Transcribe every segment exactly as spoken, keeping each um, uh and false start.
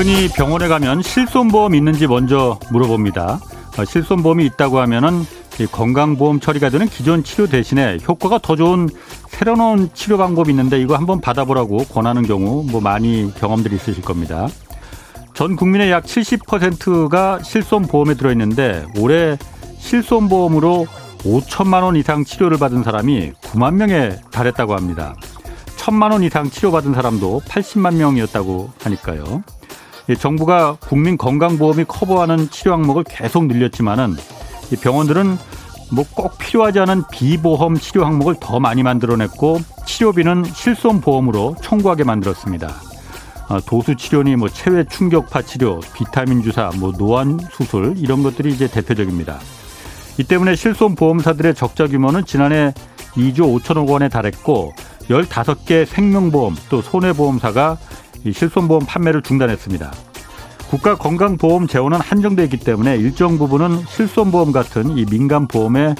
흔히 병원에 가면 실손보험 있는지 먼저 물어봅니다. 실손보험이 있다고 하면은 건강보험 처리가 되는 기존 치료 대신에 효과가 더 좋은 새로운 치료 방법이 있는데 이거 한번 받아보라고 권하는 경우 뭐 많이 경험들이 있으실 겁니다. 전 국민의 약 칠십 퍼센트가 실손보험에 들어있는데 올해 실손보험으로 오천만 원 이상 치료를 받은 사람이 구만 명에 달했다고 합니다. 천만 원 이상 치료받은 사람도 팔십만 명이었다고 하니까요. 정부가 국민 건강보험이 커버하는 치료 항목을 계속 늘렸지만은 병원들은 뭐 꼭 필요하지 않은 비보험 치료 항목을 더 많이 만들어냈고 치료비는 실손보험으로 청구하게 만들었습니다. 도수치료니 뭐 체외 충격파 치료, 비타민 주사, 뭐 노안 수술 이런 것들이 이제 대표적입니다. 이 때문에 실손보험사들의 적자 규모는 지난해 이조 오천억 원에 달했고 열다섯 개 생명보험 또 손해보험사가 이 실손보험 판매를 중단했습니다. 국가건강보험 재원은 한정되어 있기 때문에 일정 부분은 실손보험 같은 이 민간보험에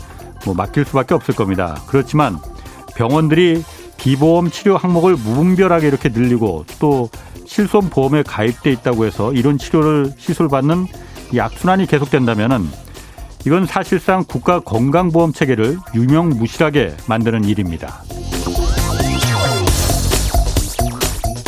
뭐 맡길 수밖에 없을 겁니다. 그렇지만 병원들이 비보험 치료 항목을 무분별하게 이렇게 늘리고 또 실손보험에 가입돼 있다고 해서 이런 치료를 시술받는 이 악순환이 계속된다면은 이건 사실상 국가건강보험 체계를 유명무실하게 만드는 일입니다.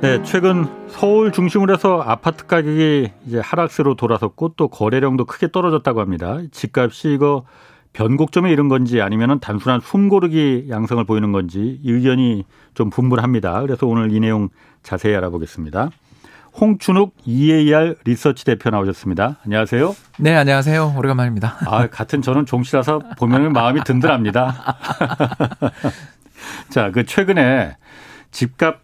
네, 최근 서울 중심으로 해서 아파트 가격이 이제 하락세로 돌아섰고 또 거래량도 크게 떨어졌다고 합니다. 집값이 이거 변곡점에 이른 건지 아니면은 단순한 숨고르기 양상을 보이는 건지 의견이 좀 분분합니다. 그래서 오늘 이 내용 자세히 알아보겠습니다. 홍춘욱 이에이알 리서치 대표 나오셨습니다. 안녕하세요. 네, 안녕하세요. 오래간만입니다. 아, 같은 저는 종씨라서 보면 마음이 든든합니다. 자, 그 최근에 집값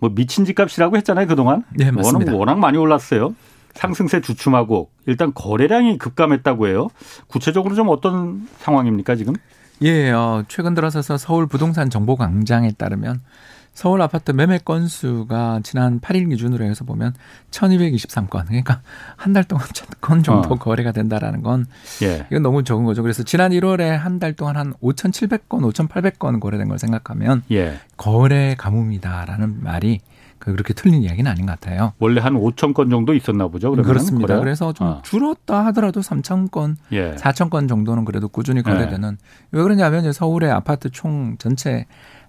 뭐 미친 집값이라고 했잖아요, 그동안. 네, 맞습니다. 워낙, 워낙 많이 올랐어요. 상승세 주춤하고 일단 거래량이 급감했다고 해요. 구체적으로 좀 어떤 상황입니까 지금? 예, 어, 최근 들어서서 서울 부동산 정보 광장에 따르면 서울 아파트 매매 건수가 지난 팔 일 기준으로 해서 보면 천이백이십삼 건. 그러니까 한 달 동안 천 건 정도 어. 거래가 된다라는 건 예. 이건 너무 적은 거죠. 그래서 지난 일월에 한 달 동안 한 오천칠백 건, 오천팔백 건 거래된 걸 생각하면 예. 거래 가뭄이다라는 말이 그렇게 틀린 이야기는 아닌 것 같아요. 원래 한 오천 건 정도 있었나 보죠. 그러면? 그렇습니다. 거래가? 그래서 좀 어. 줄었다 하더라도 삼천 건, 예. 사천 건 정도는 그래도 꾸준히 거래되는. 예. 왜 그러냐면 서울의 아파트 총 전체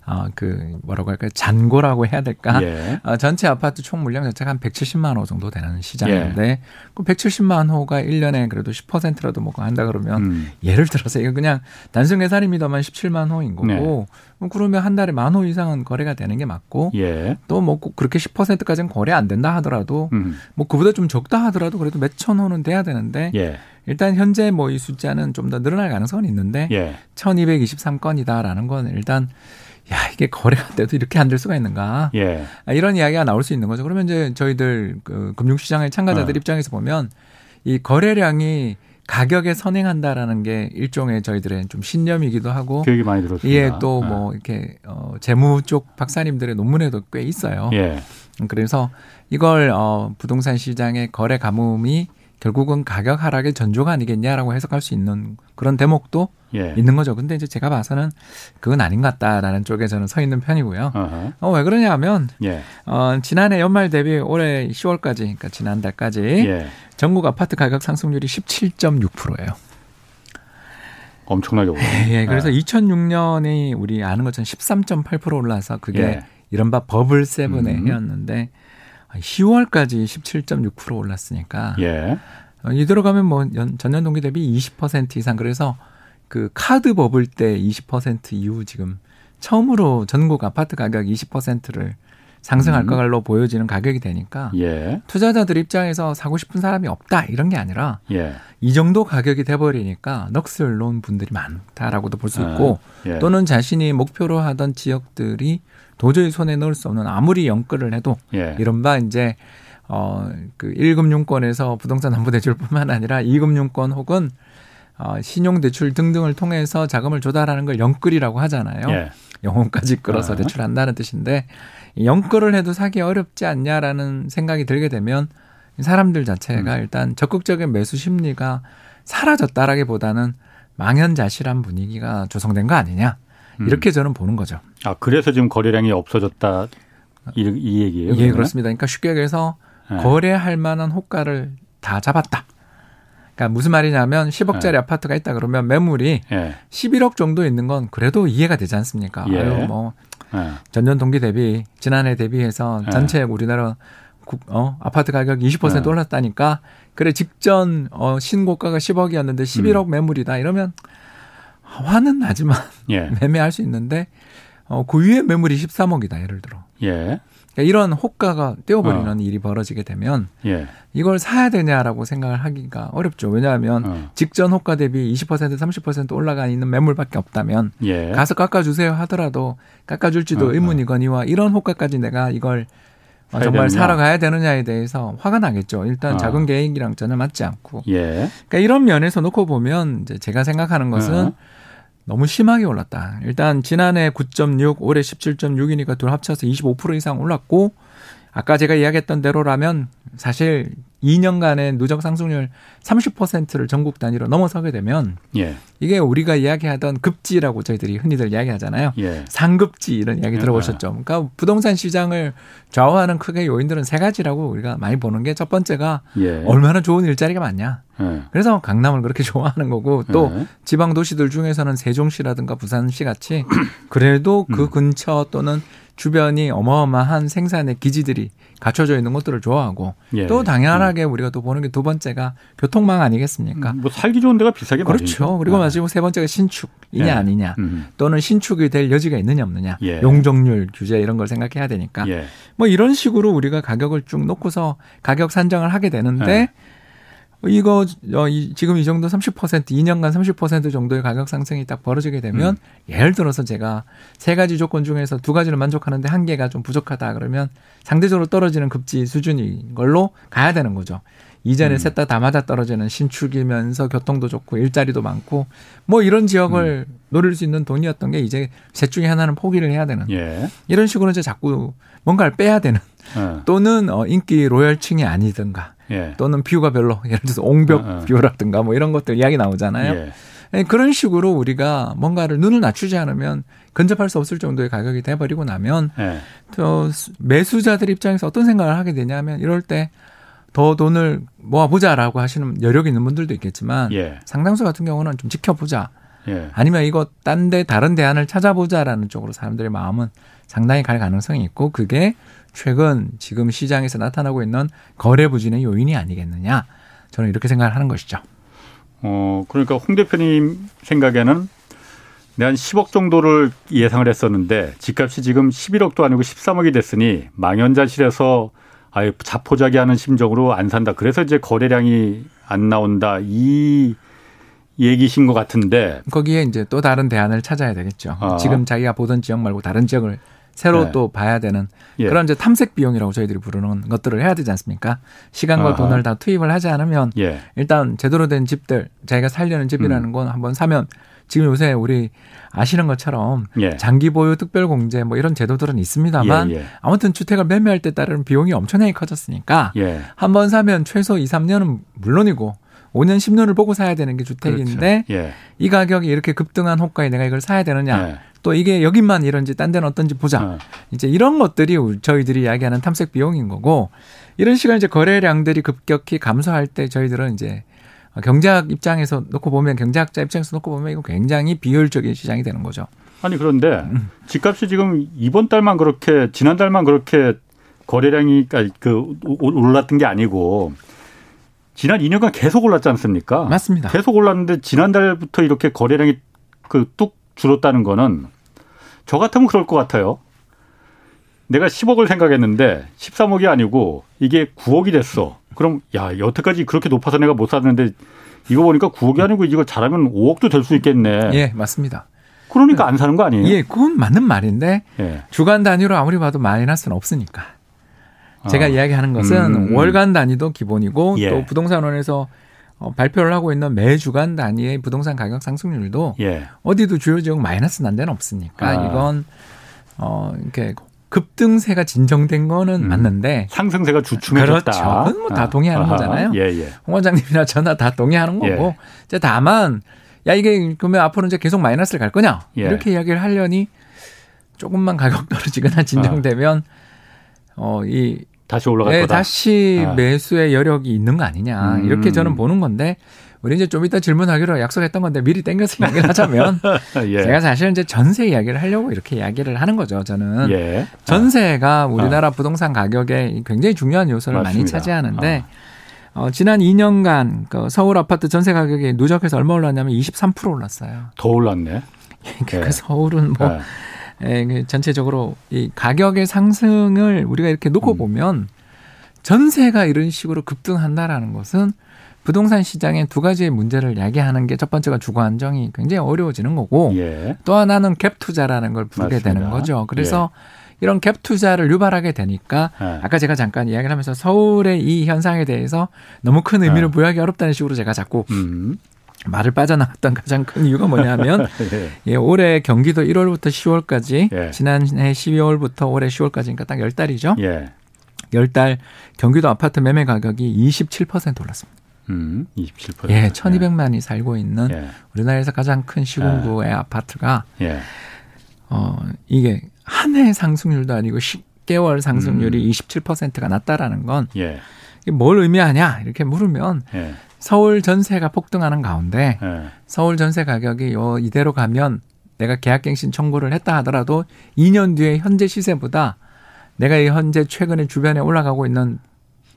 어, 그 뭐라고 할까요? 잔고라고 해야 될까? 예. 어, 전체 아파트 총 물량 자체가 한 백칠십만 호 정도 되는 시장인데 예. 그 백칠십만 호가 일 년에 그래도 십 퍼센트라도 뭐 한다 그러면 음. 예를 들어서 이건 그냥 단순 계산입니다만 십칠만 호인 거고 네. 그러면 한 달에 만 호 이상은 거래가 되는 게 맞고 예. 또 뭐 그렇게 십 퍼센트까지는 거래 안 된다 하더라도 음. 뭐 그보다 좀 적다 하더라도 그래도 몇 천 호는 돼야 되는데 예. 일단 현재 뭐 이 숫자는 좀 더 늘어날 가능성은 있는데 예. 천이백이십삼 건이다라는 건 일단 야, 이게 거래가 안 돼도 이렇게 안 될 수가 있는가. 예. 이런 이야기가 나올 수 있는 거죠. 그러면 이제 저희들 그 금융시장의 참가자들 어. 입장에서 보면 이 거래량이 가격에 선행한다라는 게 일종의 저희들의 좀 신념이기도 하고. 교육이 많이 들었습니다. 예, 또 뭐 예. 이렇게 어, 재무 쪽 박사님들의 논문에도 꽤 있어요. 예. 그래서 이걸 어, 부동산 시장의 거래 가뭄이 결국은 가격 하락의 전조가 아니겠냐라고 해석할 수 있는 그런 대목도 예. 있는 거죠. 근데 이제 제가 봐서는 그건 아닌 것 같다라는 쪽에 저는 서 있는 편이고요. Uh-huh. 어, 왜 그러냐 하면 예. 어, 지난해 연말 대비 올해 시월까지, 그러니까 지난달까지 예. 전국 아파트 가격 상승률이 십칠 점 육 퍼센트예요. 엄청나게 오르네요. 예, 그래서 아. 이천육 년이 우리 아는 것처럼 십삼 점 팔 퍼센트 올라서 그게 예. 이른바 버블 세븐의 음. 해였는데 시월까지 십칠 점 육 퍼센트 올랐으니까 예. 이대로 가면 뭐 연, 전년 동기 대비 이십 퍼센트 이상 그래서 그 카드 버블 때 이십 퍼센트 이후 지금 처음으로 전국 아파트 가격 이십 퍼센트를 상승할 음. 걸로 보여지는 가격이 되니까 예. 투자자들 입장에서 사고 싶은 사람이 없다 이런 게 아니라 예. 이 정도 가격이 돼버리니까 넋을 놓은 분들이 많다라고도 볼 수 있고 아, 예. 또는 자신이 목표로 하던 지역들이 도저히 손에 넣을 수 없는 아무리 연끌을 해도 예. 이른바 이제 어, 그 일 금융권에서 부동산 담보대출뿐만 아니라 이 금융권 혹은 어, 신용대출 등등을 통해서 자금을 조달하는 걸 영끌이라고 하잖아요. 예. 영혼까지 끌어서 아. 대출한다는 뜻인데 영끌을 해도 사기 어렵지 않냐라는 생각이 들게 되면 사람들 자체가 음. 일단 적극적인 매수 심리가 사라졌다라기보다는 망연자실한 분위기가 조성된 거 아니냐. 이렇게 음. 저는 보는 거죠. 아, 그래서 지금 거래량이 없어졌다 이, 이 얘기예요? 예, 그러면? 그렇습니다. 그러니까 쉽게 얘기해서 네. 거래할 만한 호가를 다 잡았다. 그러니까 무슨 말이냐면 십억짜리 네. 아파트가 있다 그러면 매물이 네. 십일억 정도 있는 건 그래도 이해가 되지 않습니까? 예. 아유, 뭐 네. 전년 동기 대비 지난해 대비해서 네. 전체 우리나라 국, 어, 아파트 가격이 이십 퍼센트 네. 올랐다니까 그래 직전 어, 신고가가 십억이었는데 십일억 음. 매물이다 이러면 화는 나지만 예. 매매할 수 있는데 어, 그 위에 매물이 십삼억이다 예를 들어. 예. 그러니까 이런 호가가 떼어버리는 어. 일이 벌어지게 되면 예. 이걸 사야 되냐라고 생각을 하기가 어렵죠. 왜냐하면 어. 직전 호가 대비 이십 퍼센트, 삼십 퍼센트 올라가 있는 매물밖에 없다면 예. 가서 깎아주세요 하더라도 깎아줄지도 어. 의문이거니와 이런 호가까지 내가 이걸 정말 되느냐. 사러 가야 되느냐에 대해서 화가 나겠죠. 일단 어. 작은 계획이랑 전혀 맞지 않고. 예. 그러니까 이런 면에서 놓고 보면 이제 제가 생각하는 것은 어. 너무 심하게 올랐다. 일단 지난해 구 점 육, 올해 십칠 점 육이니까 둘 합쳐서 이십오 퍼센트 이상 올랐고 아까 제가 이야기했던 대로라면 사실 이 년간의 누적 상승률 삼십 퍼센트를 전국 단위로 넘어서게 되면 예. 이게 우리가 이야기하던 급지라고 저희들이 흔히들 이야기하잖아요. 예. 상급지 이런 이야기 들어보셨죠. 그러니까 부동산 시장을 좌우하는 크게 요인들은 세 가지라고 우리가 많이 보는 게 첫 번째가 예. 얼마나 좋은 일자리가 많냐. 예. 그래서 강남을 그렇게 좋아하는 거고 또 예. 지방 도시들 중에서는 세종시라든가 부산시 같이 그래도 그 음. 근처 또는 주변이 어마어마한 생산의 기지들이 갖춰져 있는 것들을 좋아하고 예. 또 당연하게 음. 우리가 또 보는 게 두 번째가 교통망 아니겠습니까? 음, 뭐 살기 좋은 데가 비싸게 많이 그렇죠. 말이죠. 그리고 아. 마지막 세 번째가 신축이냐 예. 아니냐 음. 또는 신축이 될 여지가 있느냐 없느냐 예. 용적률 규제 이런 걸 생각해야 되니까 예. 뭐 이런 식으로 우리가 가격을 쭉 놓고서 가격 산정을 하게 되는데 예. 이거 지금 이 정도 삼십 퍼센트 이 년간 삼십 퍼센트 정도의 가격 상승이 딱 벌어지게 되면 음. 예를 들어서 제가 세 가지 조건 중에서 두 가지를 만족하는데 한 개가 좀 부족하다 그러면 상대적으로 떨어지는 급지 수준인 걸로 가야 되는 거죠. 이전에 음. 셋 다 다 맞아떨어지는 신축이면서 교통도 좋고 일자리도 많고 뭐 이런 지역을 음. 노릴 수 있는 돈이었던 게 이제 셋 중에 하나는 포기를 해야 되는 예. 이런 식으로 이제 자꾸 뭔가를 빼야 되는 어. 또는 인기 로열층이 아니든가 예. 또는 뷰가 별로 예를 들어서 옹벽 어, 어. 뷰라든가 뭐 이런 것들 이야기 나오잖아요. 예. 그런 식으로 우리가 뭔가를 눈을 낮추지 않으면 근접할 수 없을 정도의 가격이 돼버리고 나면 예. 또 매수자들 입장에서 어떤 생각을 하게 되냐면 이럴 때 더 돈을 모아보자라고 하시는 여력이 있는 분들도 있겠지만 예. 상당수 같은 경우는 좀 지켜보자. 예. 아니면 이거 딴 데 다른 대안을 찾아보자라는 쪽으로 사람들의 마음은 상당히 갈 가능성이 있고 그게 최근 지금 시장에서 나타나고 있는 거래 부진의 요인이 아니겠느냐. 저는 이렇게 생각을 하는 것이죠. 어, 그러니까 홍 대표님 생각에는 내 한 십억 정도를 예상을 했었는데 집값이 지금 십일억도 아니고 십삼억이 됐으니 망연자실해서 아예 자포자기하는 심정으로 안 산다. 그래서 이제 거래량이 안 나온다. 이 얘기신 것 같은데. 거기에 이제 또 다른 대안을 찾아야 되겠죠. 아. 지금 자기가 보던 지역 말고 다른 지역을 새로 네. 또 봐야 되는 예. 그런 이제 탐색 비용이라고 저희들이 부르는 것들을 해야 되지 않습니까? 시간과 아하. 돈을 다 투입을 하지 않으면 예. 일단 제대로 된 집들 자기가 살려는 집이라는 음. 건 한번 사면 지금 요새 우리 아시는 것처럼 예. 장기 보유 특별 공제 뭐 이런 제도들은 있습니다만 예, 예. 아무튼 주택을 매매할 때 따른 비용이 엄청나게 커졌으니까 예. 한번 사면 최소 이, 삼 년은 물론이고 오 년, 십 년을 보고 사야 되는 게 주택인데 그렇죠. 예. 이 가격이 이렇게 급등한 호가에 내가 이걸 사야 되느냐. 예. 또 이게 여기만 이런지 딴 데는 어떤지 보자. 어. 이제 이런 것들이 저희들이 이야기하는 탐색 비용인 거고 이런 시간 이제 거래량들이 급격히 감소할 때 저희들은 이제 경제학 입장에서 놓고 보면 경제학자 입장에서 놓고 보면 이거 굉장히 비효율적인 시장이 되는 거죠. 아니 그런데 집값이 지금 이번 달만 그렇게 지난 달만 그렇게 거래량이 그 올랐던 게 아니고 지난 이 년간 계속 올랐지 않습니까? 맞습니다. 계속 올랐는데 지난 달부터 이렇게 거래량이 그 뚝 줄었다는 거는 저 같으면 그럴 것 같아요. 내가 십억을 생각했는데 십삼억이 아니고 이게 구억이 됐어. 그럼 야 여태까지 그렇게 높아서 내가 못 샀는데 이거 보니까 구억이 아니고 이거 잘하면 오억도 될 수 있겠네. 예, 맞습니다. 그러니까 안 사는 거 아니에요? 예, 그건 맞는 말인데 예. 주간 단위로 아무리 봐도 마이너스는 없으니까. 제가 어. 이야기하는 것은 음, 음. 월간 단위도 기본이고 예. 또 부동산원에서 어, 발표를 하고 있는 매주간 단위의 부동산 가격 상승률도 예. 어디도 주요 지역 마이너스 난 데는 없으니까 아. 이건 어, 이렇게 급등세가 진정된 거는 음. 맞는데 상승세가 주춤해졌다. 그렇죠. 그건 뭐 다 아. 동의하는 아하. 거잖아요. 예, 예. 홍 원장님이나 저나 다 동의하는 거고 예. 이제 다만 야 이게 그러면 앞으로 이제 계속 마이너스를 갈 거냐 예. 이렇게 이야기를 하려니 조금만 가격 떨어지거나 진정되면 아. 어, 이 다시 올라갈 네, 거다. 다시 아. 매수의 여력이 있는 거 아니냐. 음. 이렇게 저는 보는 건데 우리 이제 좀 이따 질문하기로 약속했던 건데 미리 땡겨서 이야기를 하자면 예. 제가 사실은 이제 전세 이야기를 하려고 이렇게 이야기를 하는 거죠. 저는 예. 아. 전세가 우리나라 아. 부동산 가격에 굉장히 중요한 요소를 맞습니다. 많이 차지하는데 아. 어, 지난 이 년간 그 서울 아파트 전세 가격이 누적해서 얼마 올랐냐면 이십삼 퍼센트 올랐어요. 더 올랐네. 그러니까 예. 서울은 뭐. 예. 전체적으로 이 가격의 상승을 우리가 이렇게 놓고 음. 보면 전세가 이런 식으로 급등한다라는 것은 부동산 시장의 두 가지의 문제를 야기하는 게 첫 번째가 주거 안정이 굉장히 어려워지는 거고 예. 또 하나는 갭 투자라는 걸 부르게 맞습니다. 되는 거죠. 그래서 예. 이런 갭 투자를 유발하게 되니까 예. 아까 제가 잠깐 이야기를 하면서 서울의 이 현상에 대해서 너무 큰 의미를 예. 부여하기 어렵다는 식으로 제가 자꾸 음. 말을 빠져나갔던 가장 큰 이유가 뭐냐면 예. 예, 올해 경기도 일월부터 시월까지 예. 지난해 십이월부터 올해 시월까지 그러니까 딱 열 달이죠. 예. 열 달 경기도 아파트 매매 가격이 이십칠 퍼센트 올랐습니다. 음, 이십칠 퍼센트. 예, 천이백만이 예. 살고 있는 예. 우리나라에서 가장 큰 시군구의 예. 아파트가 예. 어, 이게 한 해 상승률도 아니고 십 개월 상승률이 음. 이십칠 퍼센트가 낮다라는 건 예. 이게 뭘 의미하냐 이렇게 물으면 예. 서울 전세가 폭등하는 가운데 예. 서울 전세 가격이 요 이대로 가면 내가 계약갱신 청구를 했다 하더라도 이 년 뒤에 현재 시세보다 내가 현재 최근에 주변에 올라가고 있는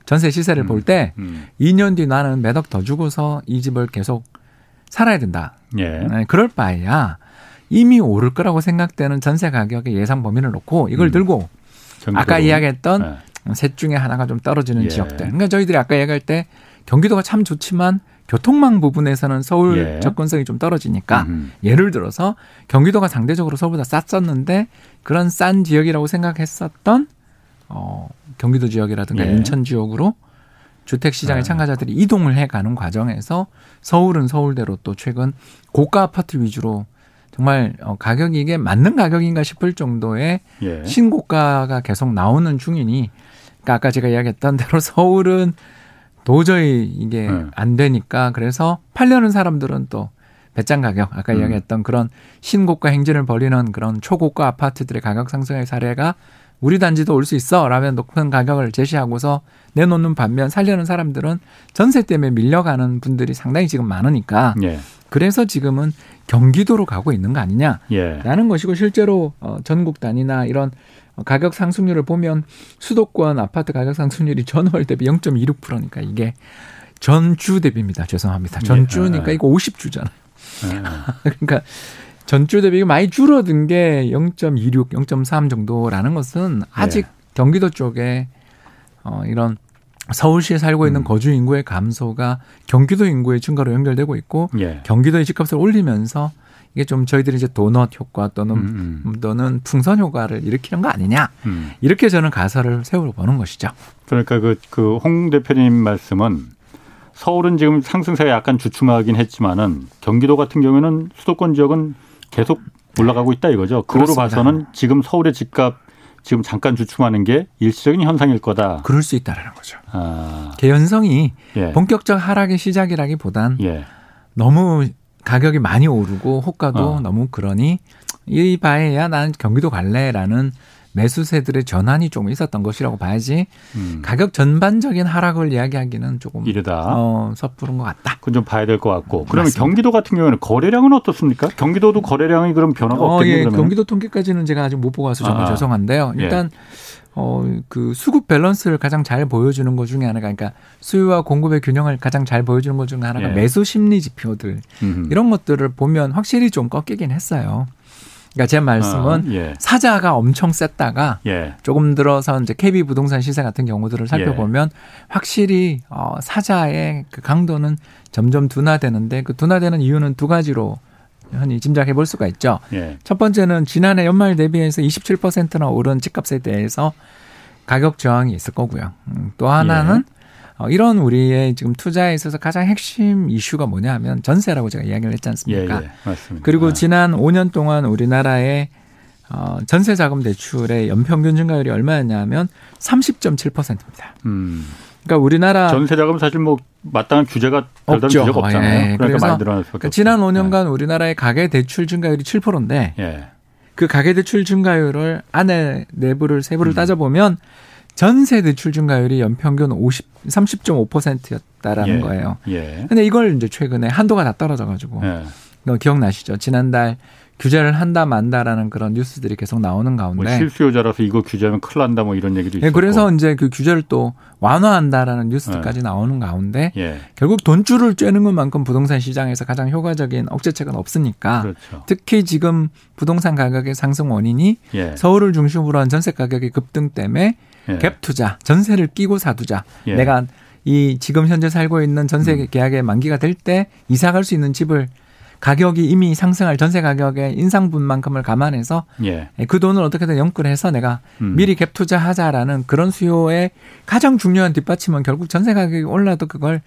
전세 시세를 음, 볼 때 음. 이 년 뒤 나는 몇 억 더 주고서 이 집을 계속 살아야 된다. 예. 그럴 바에야 이미 오를 거라고 생각되는 전세 가격의 예상 범위를 놓고 이걸 음. 들고 정도로. 아까 이야기했던 예. 셋 중에 하나가 좀 떨어지는 예. 지역들. 그러니까 저희들이 아까 이야기할 때 경기도가 참 좋지만 교통망 부분에서는 서울 예. 접근성이 좀 떨어지니까 음흠. 예를 들어서 경기도가 상대적으로 서울보다 쌌었는데 그런 싼 지역이라고 생각했었던 어, 경기도 지역이라든가 예. 인천 지역으로 주택시장의 예. 참가자들이 이동을 해가는 과정에서 서울은 서울대로 또 최근 고가 아파트 위주로 정말 가격이 이게 맞는 가격인가 싶을 정도의 예. 신고가가 계속 나오는 중이니 그러니까 아까 제가 이야기했던 대로 서울은 도저히 이게 네. 안 되니까 그래서 팔려는 사람들은 또 배짱 가격 아까 음. 이야기했던 그런 신고가 행진을 벌이는 그런 초고가 아파트들의 가격 상승의 사례가 우리 단지도 올 수 있어 라면 높은 가격을 제시하고서 내놓는 반면 살려는 사람들은 전세 때문에 밀려가는 분들이 상당히 지금 많으니까 예. 그래서 지금은 경기도로 가고 있는 거 아니냐 라는 예. 것이고 실제로 전국 단위나 이런 가격 상승률을 보면 수도권 아파트 가격 상승률이 전월 대비 영 점 이육 퍼센트니까 이게 전주 대비입니다. 죄송합니다. 전주니까 이거 오십 주잖아요. 그러니까 전주 대비 많이 줄어든 게 영 점 이육, 영 점 삼 정도라는 것은 아직 예. 경기도 쪽에 어, 이런 서울시에 살고 있는 음. 거주 인구의 감소가 경기도 인구의 증가로 연결되고 있고 예. 경기도의 집값을 올리면서 이게 좀 저희들이 이제 도넛 효과 또는, 음. 또는 풍선 효과를 일으키는 거 아니냐. 음. 이렇게 저는 가설을 세워보는 것이죠. 그러니까 그, 그 홍 대표님 말씀은 서울은 지금 상승세가 약간 주춤하긴 했지만은 경기도 같은 경우에는 수도권 지역은 계속 올라가고 있다 이거죠. 그거로 봐서는 지금 서울의 집값 지금 잠깐 주춤하는 게 일시적인 현상일 거다. 그럴 수 있다라는 거죠. 아. 개연성이 예. 본격적 하락의 시작이라기보단 예. 너무 가격이 많이 오르고 호가도 어. 너무 그러니 이 바에야 난 경기도 갈래라는 매수세들의 전환이 좀 있었던 것이라고 봐야지 음. 가격 전반적인 하락을 이야기하기는 조금 이르다. 어, 섣부른 것 같다. 그건 좀 봐야 될 것 같고. 그러면 맞습니다. 경기도 같은 경우에는 거래량은 어떻습니까? 경기도도 거래량이 그럼 변화가 어, 없겠네요. 예, 경기도 통계까지는 제가 아직 못 보고 와서 정말 아. 죄송한데요. 일단 예. 어, 그 수급 밸런스를 가장 잘 보여주는 것 중에 하나가 그러니까 수요와 공급의 균형을 가장 잘 보여주는 것 중에 하나가 예. 매수 심리 지표들 음흠. 이런 것들을 보면 확실히 좀 꺾이긴 했어요. 그러니까 제 말씀은 어, 예. 사자가 엄청 셌다가 예. 조금 들어서 이제 케이비 부동산 시세 같은 경우들을 살펴보면 예. 확실히 어, 사자의 그 강도는 점점 둔화되는데 그 둔화되는 이유는 두 가지로 흔히 짐작해 볼 수가 있죠. 예. 첫 번째는 지난해 연말 대비해서 이십칠 퍼센트나 오른 집값에 대해서 가격 저항이 있을 거고요. 음, 또 하나는 예. 어, 이런 우리의 지금 투자에 있어서 가장 핵심 이슈가 뭐냐 하면 전세라고 제가 이야기를 했지 않습니까? 예, 예. 맞습니다. 그리고 아. 지난 오 년 동안 우리나라의 어, 전세 자금 대출의 연평균 증가율이 얼마였냐면 삼십 점 칠 퍼센트입니다. 음. 그러니까 우리나라 전세 자금 사실 뭐 마땅한 규제가 별다른 규제가 없잖아요. 예. 그러니까 많이 늘어날 수밖에 없죠. 지난 오 년간 예. 우리나라의 가계 대출 증가율이 칠 퍼센트인데 예. 그 가계 대출 증가율을 안에 내부를 세부를 음. 따져보면 전세 대출 증가율이 연평균 삼십 점 오 퍼센트였다라는 예, 거예요. 그런데 예. 이걸 이제 최근에 한도가 다 떨어져가지고 예. 기억나시죠? 지난달 규제를 한다 만다라는 그런 뉴스들이 계속 나오는 가운데 뭐 실수요자라서 이거 규제하면 큰일 난다 뭐 이런 얘기도 있었고. 예, 그래서 이제 그 규제를 또 완화한다라는 뉴스까지 예. 나오는 가운데 예. 결국 돈줄을 쬐는 것만큼 부동산 시장에서 가장 효과적인 억제책은 없으니까 그렇죠. 특히 지금 부동산 가격의 상승 원인이 예. 서울을 중심으로 한 전세 가격의 급등 때문에 예. 갭 투자, 전세를 끼고 사두자. 예. 내가 이 지금 현재 살고 있는 전세 음. 계약의 만기가 될 때 이사 갈 수 있는 집을 가격이 이미 상승할 전세 가격의 인상분만큼을 감안해서 예. 그 돈을 어떻게든 연끌해서 내가 음. 미리 갭 투자하자라는 그런 수요의 가장 중요한 뒷받침은 결국 전세 가격이 올라도 그걸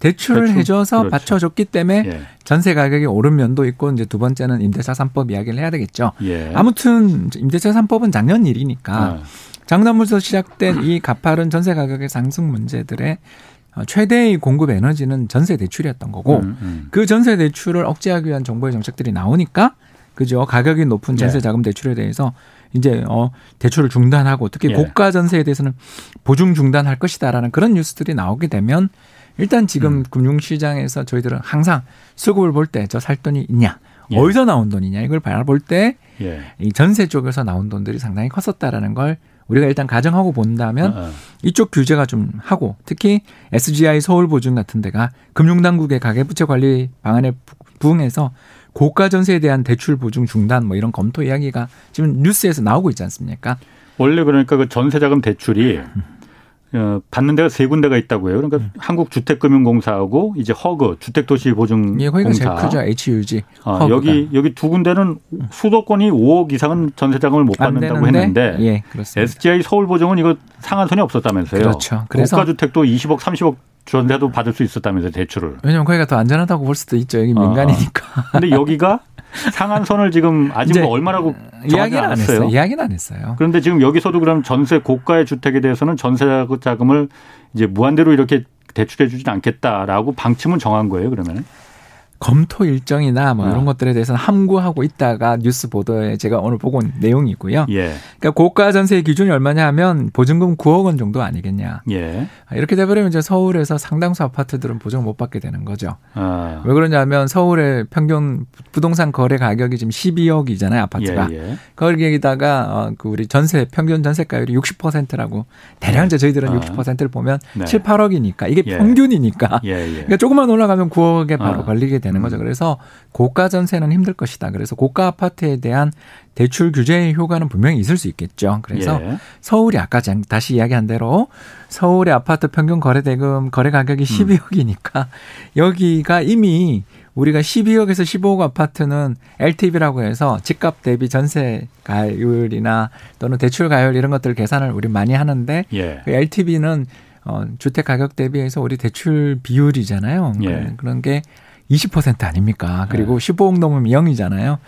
대출을 대출? 해줘서 그렇죠. 받쳐줬기 때문에 예. 전세 가격이 오른 면도 있고 이제 두 번째는 임대차 삼 법 이야기를 해야 되겠죠. 예. 아무튼 임대차 삼 법은 작년 일이니까 아. 장단부에서 시작된 이 가파른 전세 가격의 상승 문제들의 최대의 공급 에너지는 전세 대출이었던 거고 음, 음. 그 전세 대출을 억제하기 위한 정부의 정책들이 나오니까 그죠 가격이 높은 전세 자금 대출에 대해서 이제 어, 대출을 중단하고 특히 예. 고가 전세에 대해서는 보증 중단할 것이다라는 그런 뉴스들이 나오게 되면 일단 지금 음. 금융시장에서 저희들은 항상 수급을 볼 때 저 살 돈이 있냐 예. 어디서 나온 돈이냐 이걸 바라볼 때 예. 이 전세 쪽에서 나온 돈들이 상당히 컸었다라는 걸 우리가 일단 가정하고 본다면 어, 어. 이쪽 규제가 좀 하고 특히 에스지아이 서울 보증 같은 데가 금융당국의 가계부채 관리 방안에 부응해서 고가 전세에 대한 대출 보증 중단 뭐 이런 검토 이야기가 지금 뉴스에서 나오고 있지 않습니까? 원래 그러니까 그 전세자금 대출이 어, 받는 데가 세 군데가 있다고 해요. 그러니까 음. 한국주택금융공사하고 이제 허그 주택도시보증공사. 예, 허그가 제일 크죠. 에이치유지. 아, 여기 여기 두 군데는 수도권이 오억 이상은 전세자금을 못 받는다고 했는데 예, 그렇습니다. 에스지아이 서울보증은 이거 상한선이 없었다면서요. 그렇죠. 그래서 고가주택도 이십억, 삼십억 전세도 받을 수 있었다면서요. 대출을. 왜냐하면 거기가 더 안전하다고 볼 수도 있죠. 여기 민간이니까. 그런데 아, 여기가 상한선을 지금 아직 뭐 얼마라고 정하지 않았어요. 이야기는 안 했어요. 그런데 지금 여기서도 그럼 전세 고가의 주택에 대해서는 전세 자금을 이제 무한대로 이렇게 대출해 주진 않겠다라고 방침은 정한 거예요. 그러면 검토 일정이나 뭐 아. 이런 것들에 대해서는 함구하고 있다가 뉴스 보도에 제가 오늘 보고 온 내용이고요. 예. 그러니까 고가 전세의 기준이 얼마냐 하면 보증금 구억 원 정도 아니겠냐. 예. 이렇게 돼버리면 이제 서울에서 상당수 아파트들은 보증 못 받게 되는 거죠. 아. 왜 그러냐면 서울의 평균 부동산 거래 가격이 지금 십이억이잖아요 아파트가. 예, 예. 거기에다가 우리 전세 평균 전세가율이 육십 퍼센트라고 대략 이제 저희들은 아. 육십 퍼센트를 보면 네. 칠, 팔억이니까 이게 예. 평균이니까. 예, 예. 그러니까 조금만 올라가면 구억에 바로 아. 걸리게 되는. 거죠. 그래서 고가 전세는 힘들 것이다. 그래서 고가 아파트에 대한 대출 규제의 효과는 분명히 있을 수 있겠죠. 그래서 예. 서울이 아까 다시 이야기한 대로 서울의 아파트 평균 거래 대금 거래 가격이 십이억이니까 음. 여기가 이미 우리가 십이억에서 십오억 아파트는 엘티브이라고 해서 집값 대비 전세 가율이나 또는 대출 가율 이런 것들 계산을 우리 많이 하는데 예. 그 엘티브이는 어, 주택 가격 대비해서 우리 대출 비율이잖아요. 예. 그런 게 이십 퍼센트 아닙니까? 그리고 네. 십오억 넘으면 영이잖아요.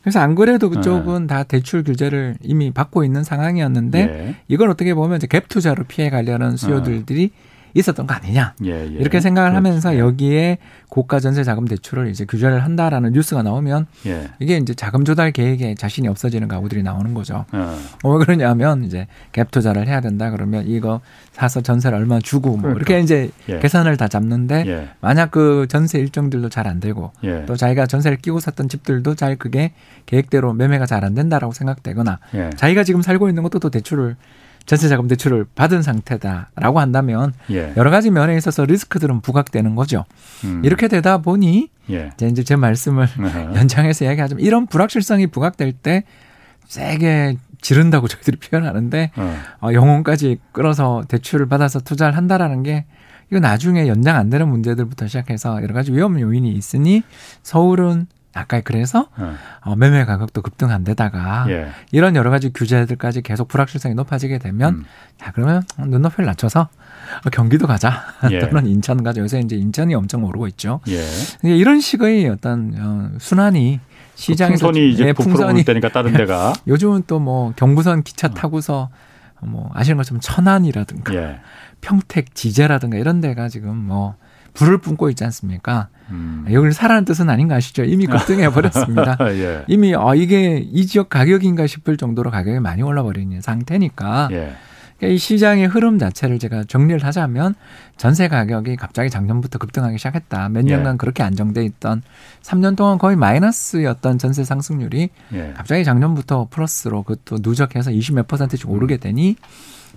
그래서 안 그래도 그쪽은 네. 다 대출 규제를 이미 받고 있는 상황이었는데 네. 이걸 어떻게 보면 이제 갭 투자로 피해 가려는 수요들이 네. 있었던 거 아니냐. 예, 예. 이렇게 생각을 그렇지. 하면서 여기에 고가 전세 자금 대출을 이제 규제를 한다라는 뉴스가 나오면 예. 이게 이제 자금 조달 계획에 자신이 없어지는 가구들이 나오는 거죠. 예. 왜 그러냐면 이제 갭 투자를 해야 된다 그러면 이거 사서 전세를 얼마 주고 뭐 그러니까. 이렇게 이제 예. 계산을 다 잡는데 예. 만약 그 전세 일정들도 잘 안 되고 예. 또 자기가 전세를 끼고 샀던 집들도 잘 그게 계획대로 매매가 잘 안 된다라고 생각되거나 예. 자기가 지금 살고 있는 것도 또 대출을 전세자금 대출을 받은 상태다라고 한다면 예. 여러 가지 면에 있어서 리스크들은 부각되는 거죠. 음. 이렇게 되다 보니 예. 이제 제 말씀을 으흠. 연장해서 이야기하자면 이런 불확실성이 부각될 때 세게 지른다고 저희들이 표현하는데 어. 어, 영혼까지 끌어서 대출을 받아서 투자를 한다라는 게 이거 나중에 연장 안 되는 문제들부터 시작해서 여러 가지 위험 요인이 있으니 서울은 아까 그래서 음. 어, 매매 가격도 급등한 데다가 예. 이런 여러 가지 규제들까지 계속 불확실성이 높아지게 되면 음. 야, 그러면 눈높이를 낮춰서 경기도 가자 예. 또는 인천 가자. 요새 이제 인천이 엄청 오르고 있죠. 예. 이런 식의 어떤 어, 순환이 시장에서 그 풍선이 이제 예, 부풀어 오를 때니까 다른 데가 요즘은 또 뭐 경부선 기차 타고서 뭐 아시는 것처럼 천안이라든가 예. 평택 지제라든가 이런 데가 지금 뭐 불을 뿜고 있지 않습니까? 음. 여기를 사라는 뜻은 아닌 거 아시죠? 이미 급등해버렸습니다. 예. 이미 어, 이게 이 지역 가격인가 싶을 정도로 가격이 많이 올라버린 상태니까 예. 그러니까 이 시장의 흐름 자체를 제가 정리를 하자면 전세 가격이 갑자기 작년부터 급등하기 시작했다. 몇 년간 예. 그렇게 안정돼 있던 삼 년 동안 거의 마이너스였던 전세 상승률이 예. 갑자기 작년부터 플러스로 그것도 누적해서 이십 몇 퍼센트씩 음. 오르게 되니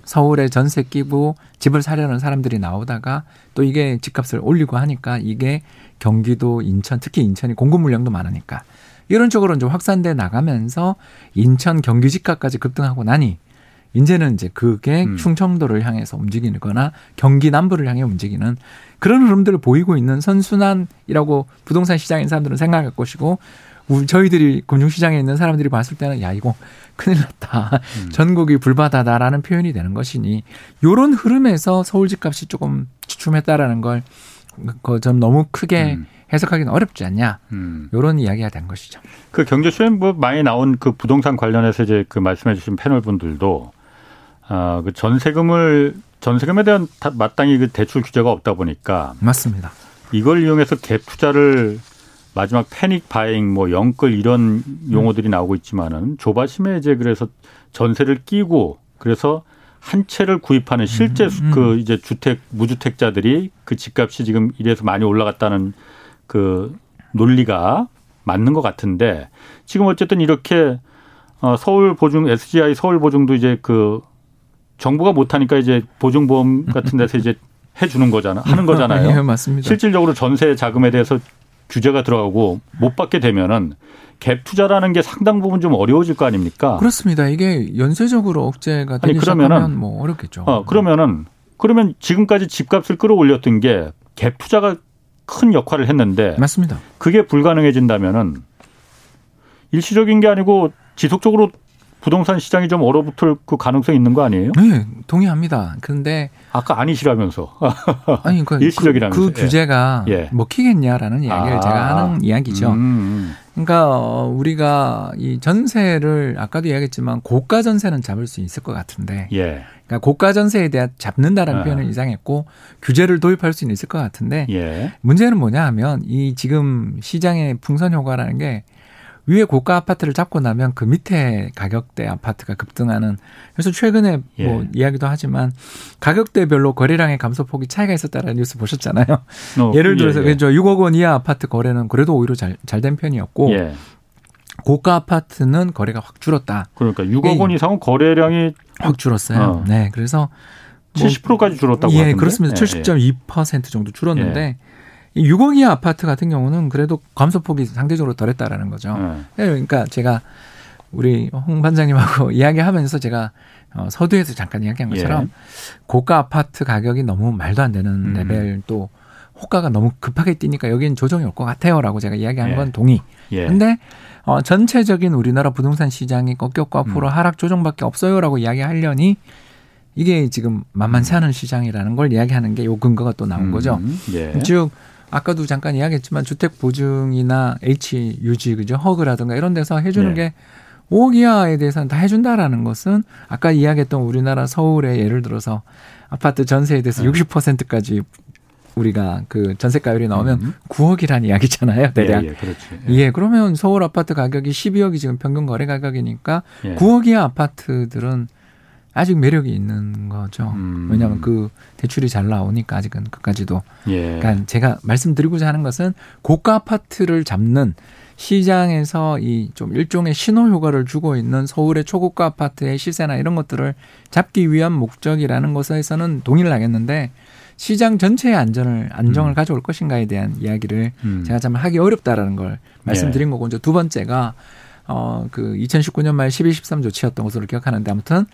서울에 전세 끼고 집을 사려는 사람들이 나오다가 또 이게 집값을 올리고 하니까 이게 경기도, 인천, 특히 인천이 공급 물량도 많으니까 이런 쪽으로 좀 확산돼 나가면서 인천, 경기 집값까지 급등하고 나니 이제는 이제 그게 음. 충청도를 향해서 움직이거나 경기 남부를 향해 움직이는 그런 흐름들을 보이고 있는 선순환이라고 부동산 시장인 사람들은 생각할 것이고 저희들이 금융시장에 있는 사람들이 봤을 때는 야 이거 큰일 났다. 음. 전국이 불바다다라는 표현이 되는 것이니 이런 흐름에서 서울 집값이 조금 주춤했다라는 걸 좀 너무 크게 음. 해석하기는 어렵지 않냐. 음. 이런 이야기가 된 것이죠. 그 경제쇼에 많이 나온 그 부동산 관련해서 이제 그 말씀해 주신 패널분들도 아, 그 전세금을 전세금에 대한 마땅히 그 대출 규제가 없다 보니까 맞습니다. 이걸 이용해서 갭 투자를 마지막 패닉 바잉, 뭐 영끌 이런 용어들이 나오고 있지만은 조바심에 이제 그래서 전세를 끼고 그래서 한 채를 구입하는 실제 음, 음. 그 이제 주택 무주택자들이 그 집값이 지금 이래서 많이 올라갔다는 그 논리가 맞는 것 같은데 지금 어쨌든 이렇게 서울 보증 에스지아이 서울 보증도 이제 그 정부가 못하니까 이제 보증보험 같은 데서 이제 해주는 거잖아 하는 거잖아요. 네, 맞습니다. 실질적으로 전세 자금에 대해서 규제가 들어가고 못 받게 되면은 갭 투자라는 게 상당 부분 좀 어려워질 거 아닙니까? 그렇습니다. 이게 연쇄적으로 억제가 되기 시작하면 뭐 어렵겠죠. 어, 그러면은 그러면 지금까지 집값을 끌어올렸던 게 갭 투자가 큰 역할을 했는데 맞습니다. 그게 불가능해진다면은 일시적인 게 아니고 지속적으로 부동산 시장이 좀 얼어붙을 그 가능성이 있는 거 아니에요? 네, 동의합니다. 그런데 아까 아니시라면서 아니 그, 일시적이라면서 그, 그 규제가 예. 먹히겠냐라는 이야기를 아, 제가 하는 이야기죠. 음. 그러니까 우리가 이 전세를 아까도 이야기했지만 고가 전세는 잡을 수 있을 것 같은데, 예. 그러니까 고가 전세에 대한 잡는다라는 아. 표현은 이상했고 규제를 도입할 수는 있을 것 같은데 예. 문제는 뭐냐하면 이 지금 시장의 풍선 효과라는 게. 위에 고가 아파트를 잡고 나면 그 밑에 가격대 아파트가 급등하는 그래서 최근에 예. 뭐 이야기도 하지만 가격대별로 거래량의 감소폭이 차이가 있었다라는 뉴스 보셨잖아요. 어, 예를 들어서 예, 예. 육억 원 이하 아파트 거래는 그래도 오히려 잘, 잘된 편이었고 예. 고가 아파트는 거래가 확 줄었다. 그러니까 육억 원 이상은 거래량이 확 줄었어요. 어. 네, 그래서 뭐 칠십 퍼센트까지 줄었다고 하던데. 예, 그렇습니다. 예, 예. 칠십 점 이 퍼센트 정도 줄었는데 예. 육억 이하 아파트 같은 경우는 그래도 감소폭이 상대적으로 덜했다라는 거죠. 네. 그러니까 제가 우리 홍 반장님하고 이야기하면서 제가 서두에서 잠깐 이야기한 것처럼 예. 고가 아파트 가격이 너무 말도 안 되는 음. 레벨 또 호가가 너무 급하게 뛰니까 여기는 조정이 올 것 같아요라고 제가 이야기한 예. 건 동의. 그런데 예. 어, 전체적인 우리나라 부동산 시장이 꺾였고 앞으로 음. 하락 조정밖에 없어요라고 이야기하려니 이게 지금 만만치 않은 시장이라는 걸 이야기하는 게 요 근거가 또 나온 거죠. 음. 예. 즉 아까도 잠깐 이야기했지만 주택 보증이나 에이치유지 그죠 허그라든가 이런 데서 해주는 네. 게 오억 이하에 대해서는 다 해준다라는 것은 아까 이야기했던 우리나라 서울의 예를 들어서 아파트 전세에 대해서 네. 육십 퍼센트까지 우리가 그 전세가율이 나오면 음. 구억이라는 이야기잖아요 대략. 예, 예, 그렇지. 예. 예, 그러면 서울 아파트 가격이 십이억이 지금 평균 거래 가격이니까 예. 구억 이하 아파트들은 아직 매력이 있는 거죠. 음. 왜냐하면 그 대출이 잘 나오니까 아직은 그까지도. 예. 그러니까 제가 말씀드리고자 하는 것은 고가 아파트를 잡는 시장에서 이 좀 일종의 신호 효과를 주고 있는 서울의 초고가 아파트의 시세나 이런 것들을 잡기 위한 목적이라는 것에서는 동의를 하겠는데 시장 전체의 안전을 안정을 음. 가져올 것인가에 대한 이야기를 음. 제가 참 하기 어렵다라는 걸 말씀드린 예. 거고 이제 두 번째가 어 그 이천십구 년 말 십이 십삼 조치였던 것으로 기억하는데 아무튼.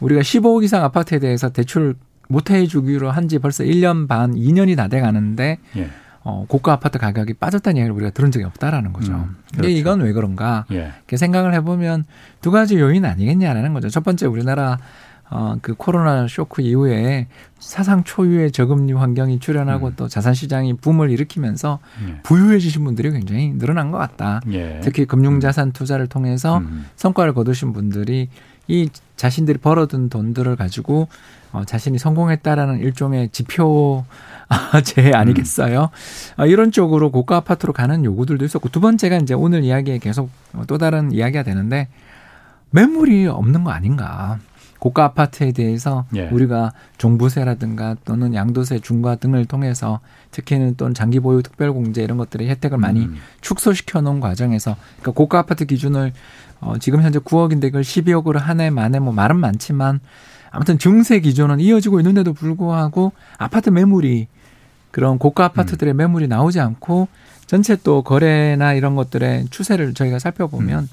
우리가 십오억 이상 아파트에 대해서 대출 못 해주기로 한 지 벌써 일 년 반, 이 년이 다 돼가는데 예. 어, 고가 아파트 가격이 빠졌다는 얘기를 우리가 들은 적이 없다라는 거죠. 음, 그렇죠. 근데 이건 왜 그런가? 예. 이렇게 생각을 해보면 두 가지 요인 아니겠냐라는 거죠. 첫 번째, 우리나라 어, 그 코로나 쇼크 이후에 사상 초유의 저금리 환경이 출현하고 음. 또 자산시장이 붐을 일으키면서 예. 부유해지신 분들이 굉장히 늘어난 것 같다. 예. 특히 금융자산 투자를 통해서 음. 성과를 거두신 분들이 이 자신들이 벌어둔 돈들을 가지고 어, 자신이 성공했다라는 일종의 지표 제 아니겠어요? 음. 이런 쪽으로 고가 아파트로 가는 요구들도 있었고, 두 번째가 이제 오늘 이야기에 계속 또 다른 이야기가 되는데 매물이 없는 거 아닌가? 고가 아파트에 대해서 예. 우리가 종부세라든가 또는 양도세 중과 등을 통해서 특히는 또는 장기 보유 특별공제 이런 것들의 혜택을 많이 음. 축소시켜 놓은 과정에서, 그러니까 고가 아파트 기준을 어, 지금 현재 구억인데 그걸 십이억으로 한 해 만에 뭐 말은 많지만 아무튼 증세 기조는 이어지고 있는데도 불구하고 아파트 매물이, 그런 고가 아파트들의 음. 매물이 나오지 않고 전체 또 거래나 이런 것들의 추세를 저희가 살펴보면 음.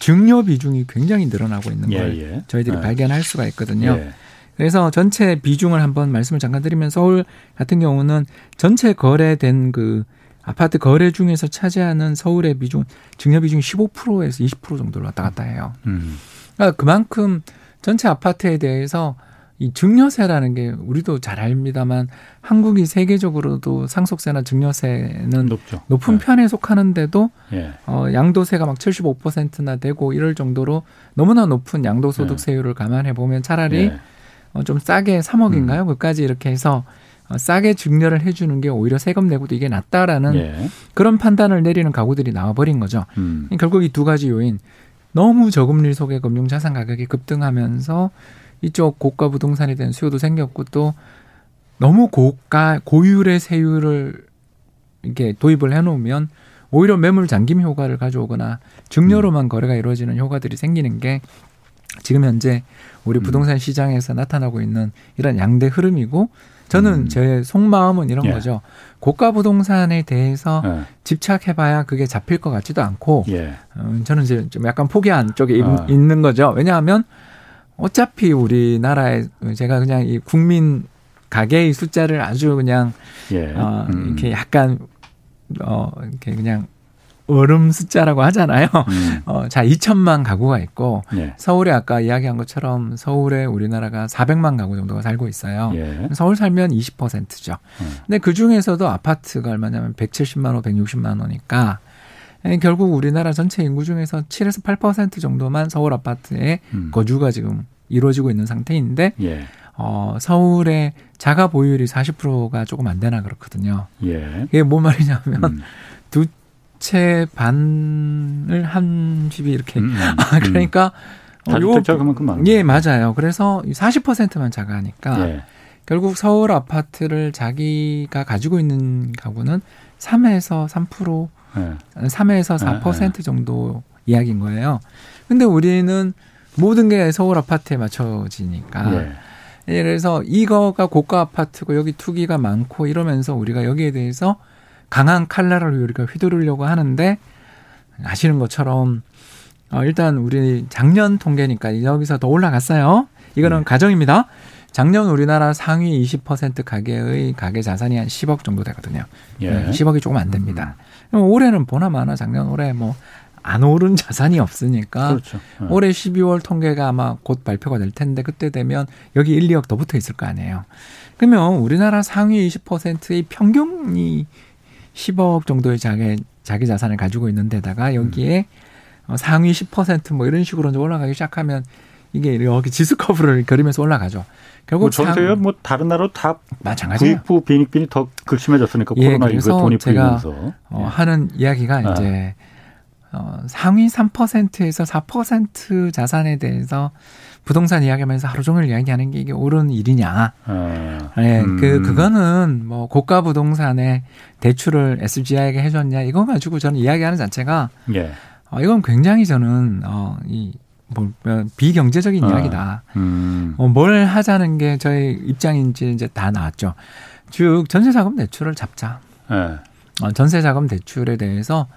증여 비중이 굉장히 늘어나고 있는 예, 걸 예. 저희들이 예. 발견할 수가 있거든요. 예. 그래서 전체 비중을 한번 말씀을 잠깐 드리면, 서울 같은 경우는 전체 거래된 그 아파트 거래 중에서 차지하는 서울의 비중, 증여 비중이 십오 퍼센트에서 이십 퍼센트 정도로 왔다 갔다 해요. 음. 그러니까 그만큼 전체 아파트에 대해서 이 증여세라는 게 우리도 잘 압니다만 한국이 세계적으로도 상속세나 증여세는 높죠. 높은 네. 편에 속하는데도 네. 어, 양도세가 막 칠십오 퍼센트나 되고 이럴 정도로 너무나 높은 양도소득세율을 네. 감안해 보면 차라리 네. 어, 좀 싸게 삼억인가요? 음. 그까지 이렇게 해서 어, 싸게 증여를 해주는 게 오히려 세금 내고도 이게 낫다라는 네. 그런 판단을 내리는 가구들이 나와버린 거죠. 음. 결국 이 두 가지 요인, 너무 저금리 속에 금융자산 가격이 급등하면서 이쪽 고가 부동산에 대한 수요도 생겼고, 또 너무 고가 고율의 세율을 이렇게 도입을 해놓으면 오히려 매물 잠김 효과를 가져오거나 증여로만 음. 거래가 이루어지는 효과들이 생기는 게 지금 현재 우리 부동산 시장에서 음. 나타나고 있는 이런 양대 흐름이고, 저는 음. 제 속마음은 이런 예. 거죠. 고가 부동산에 대해서 예. 집착해봐야 그게 잡힐 것 같지도 않고 예. 음, 저는 이제 좀 약간 포기한 쪽에 아. 있는 거죠. 왜냐하면 어차피 우리나라에, 제가 그냥 이 국민 가계의 숫자를 아주 그냥 예. 어, 음. 이렇게 약간 어, 이렇게 그냥 얼음 숫자라고 하잖아요. 음. 어, 자, 이천만 가구가 있고 예. 서울에 아까 이야기한 것처럼 서울에 우리나라가 사백만 가구 정도가 살고 있어요. 예. 서울 살면 이십 퍼센트죠. 음. 근데 그중에서도 아파트가 얼마냐면 백칠십만 원, 백육십만 원이니까 결국 우리나라 전체 인구 중에서 칠에서 팔 퍼센트 정도만 서울 아파트에 음. 거주가 지금 이루어지고 있는 상태인데 예. 어, 서울의 자가 보유율이 사십 퍼센트가 조금 안 되나 그렇거든요. 예. 이게 뭔 말이냐면 음. 두 채 반을 한 집이 이렇게. 음, 음, 그러니까. 음. 다주택자가 그만큼 많아요. 예, 맞아요. 그래서 사십 퍼센트만 자가하니까 예. 결국 서울 아파트를 자기가 가지고 있는 가구는 삼에서 삼 퍼센트 네. 삼에서 사 퍼센트 네, 네. 정도 이야기인 거예요. 근데 우리는 모든 게 서울 아파트에 맞춰지니까. 네. 그래서 이거가 고가 아파트고 여기 투기가 많고 이러면서 우리가 여기에 대해서 강한 칼날을 우리가 휘두르려고 하는데, 아시는 것처럼 어, 일단 우리 작년 통계니까 여기서 더 올라갔어요. 이거는 네. 가정입니다. 작년 우리나라 상위 이십 퍼센트 가계의 가계 자산이 한 십억 정도 되거든요. 예. 십억이 조금 안 됩니다. 음. 올해는 보나마나 작년 올해 뭐 안 오른 자산이 없으니까 그렇죠. 예. 올해 십이월 통계가 아마 곧 발표가 될 텐데 그때 되면 여기 일, 이억 더 붙어 있을 거 아니에요. 그러면 우리나라 상위 이십 퍼센트의 평균이 십억 정도의 자기, 자기 자산을 가지고 있는데다가 여기에 음. 상위 십 퍼센트 뭐 이런 식으로 이제 올라가기 시작하면 이게 이렇게 지수 커브를 그리면서 올라가죠. 결국 전 세계가 뭐 다른 나라로 다 마찬가지예요. 부익부 빈익빈이 더 극심해졌으니까 예, 코로나 이후에 돈이 풀리면서 어, 예. 하는 이야기가 아. 이제 어, 상위 삼 퍼센트에서 사 퍼센트 자산에 대해서 부동산 이야기하면서 하루 종일 이야기하는 게 이게 옳은 일이냐? 아. 예, 음. 그 그거는 뭐 고가 부동산에 대출을 에스지아이에게 해줬냐? 이거 가지고 저는 이야기하는 자체가 예. 어, 이건 굉장히 저는 어, 이 뭐, 비경제적인 아, 이야기다. 음. 어, 뭘 하자는 게 저희 입장인지 이제 다 나왔죠. 즉 전세자금 대출을 잡자. 네. 어, 전세자금 대출에 대해서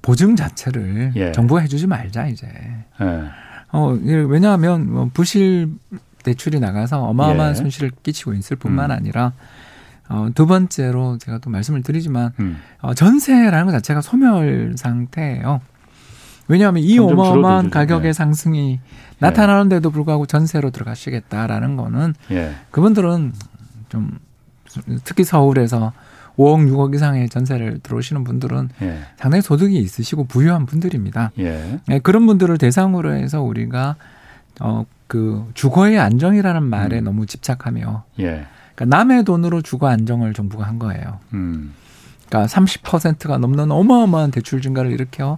보증 자체를 예. 정부가 해주지 말자 이제. 예. 어, 왜냐하면 뭐 부실 대출이 나가서 어마어마한 예. 손실을 끼치고 있을 뿐만 아니라 어, 두 번째로 제가 또 말씀을 드리지만 음. 어, 전세라는 것 자체가 소멸 상태예요. 왜냐하면 이 어마어마한 가격의 네. 상승이 나타나는데도 불구하고 전세로 들어가시겠다라는 거는 예. 그분들은 좀 특히 서울에서 오억, 육억 이상의 전세를 들어오시는 분들은 예. 상당히 소득이 있으시고 부유한 분들입니다. 예. 예, 그런 분들을 대상으로 해서 우리가 어, 그 주거의 안정이라는 말에 음. 너무 집착하며 예. 그러니까 남의 돈으로 주거 안정을 정부가 한 거예요. 음. 그러니까 삼십 퍼센트가 넘는 어마어마한 대출 증가를 일으켜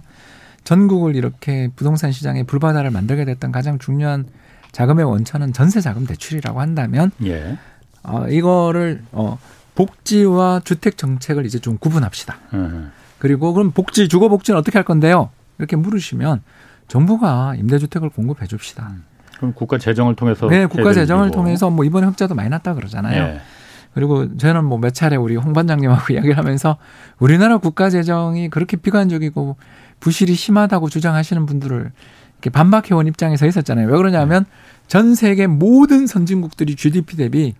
전국을 이렇게 부동산 시장의 불바다를 만들게 됐던 가장 중요한 자금의 원천은 전세 자금 대출이라고 한다면 예. 어, 이거를 어, 복지와 주택 정책을 이제 좀 구분합시다. 음. 그리고 그럼 복지, 주거 복지는 어떻게 할 건데요? 이렇게 물으시면 정부가 임대주택을 공급해 줍시다. 음. 그럼 국가 재정을 통해서. 네, 국가 재정을 주고. 통해서 뭐 이번에 흑자도 많이 났다 그러잖아요. 예. 그리고 저는 뭐 몇 차례 우리 홍 반장님하고 이야기를 하면서 우리나라 국가 재정이 그렇게 비관적이고 부실이 심하다고 주장하시는 분들을 이렇게 반박해온 입장에서 있었잖아요. 왜 그러냐면 전 세계 모든 선진국들이 지디피 대비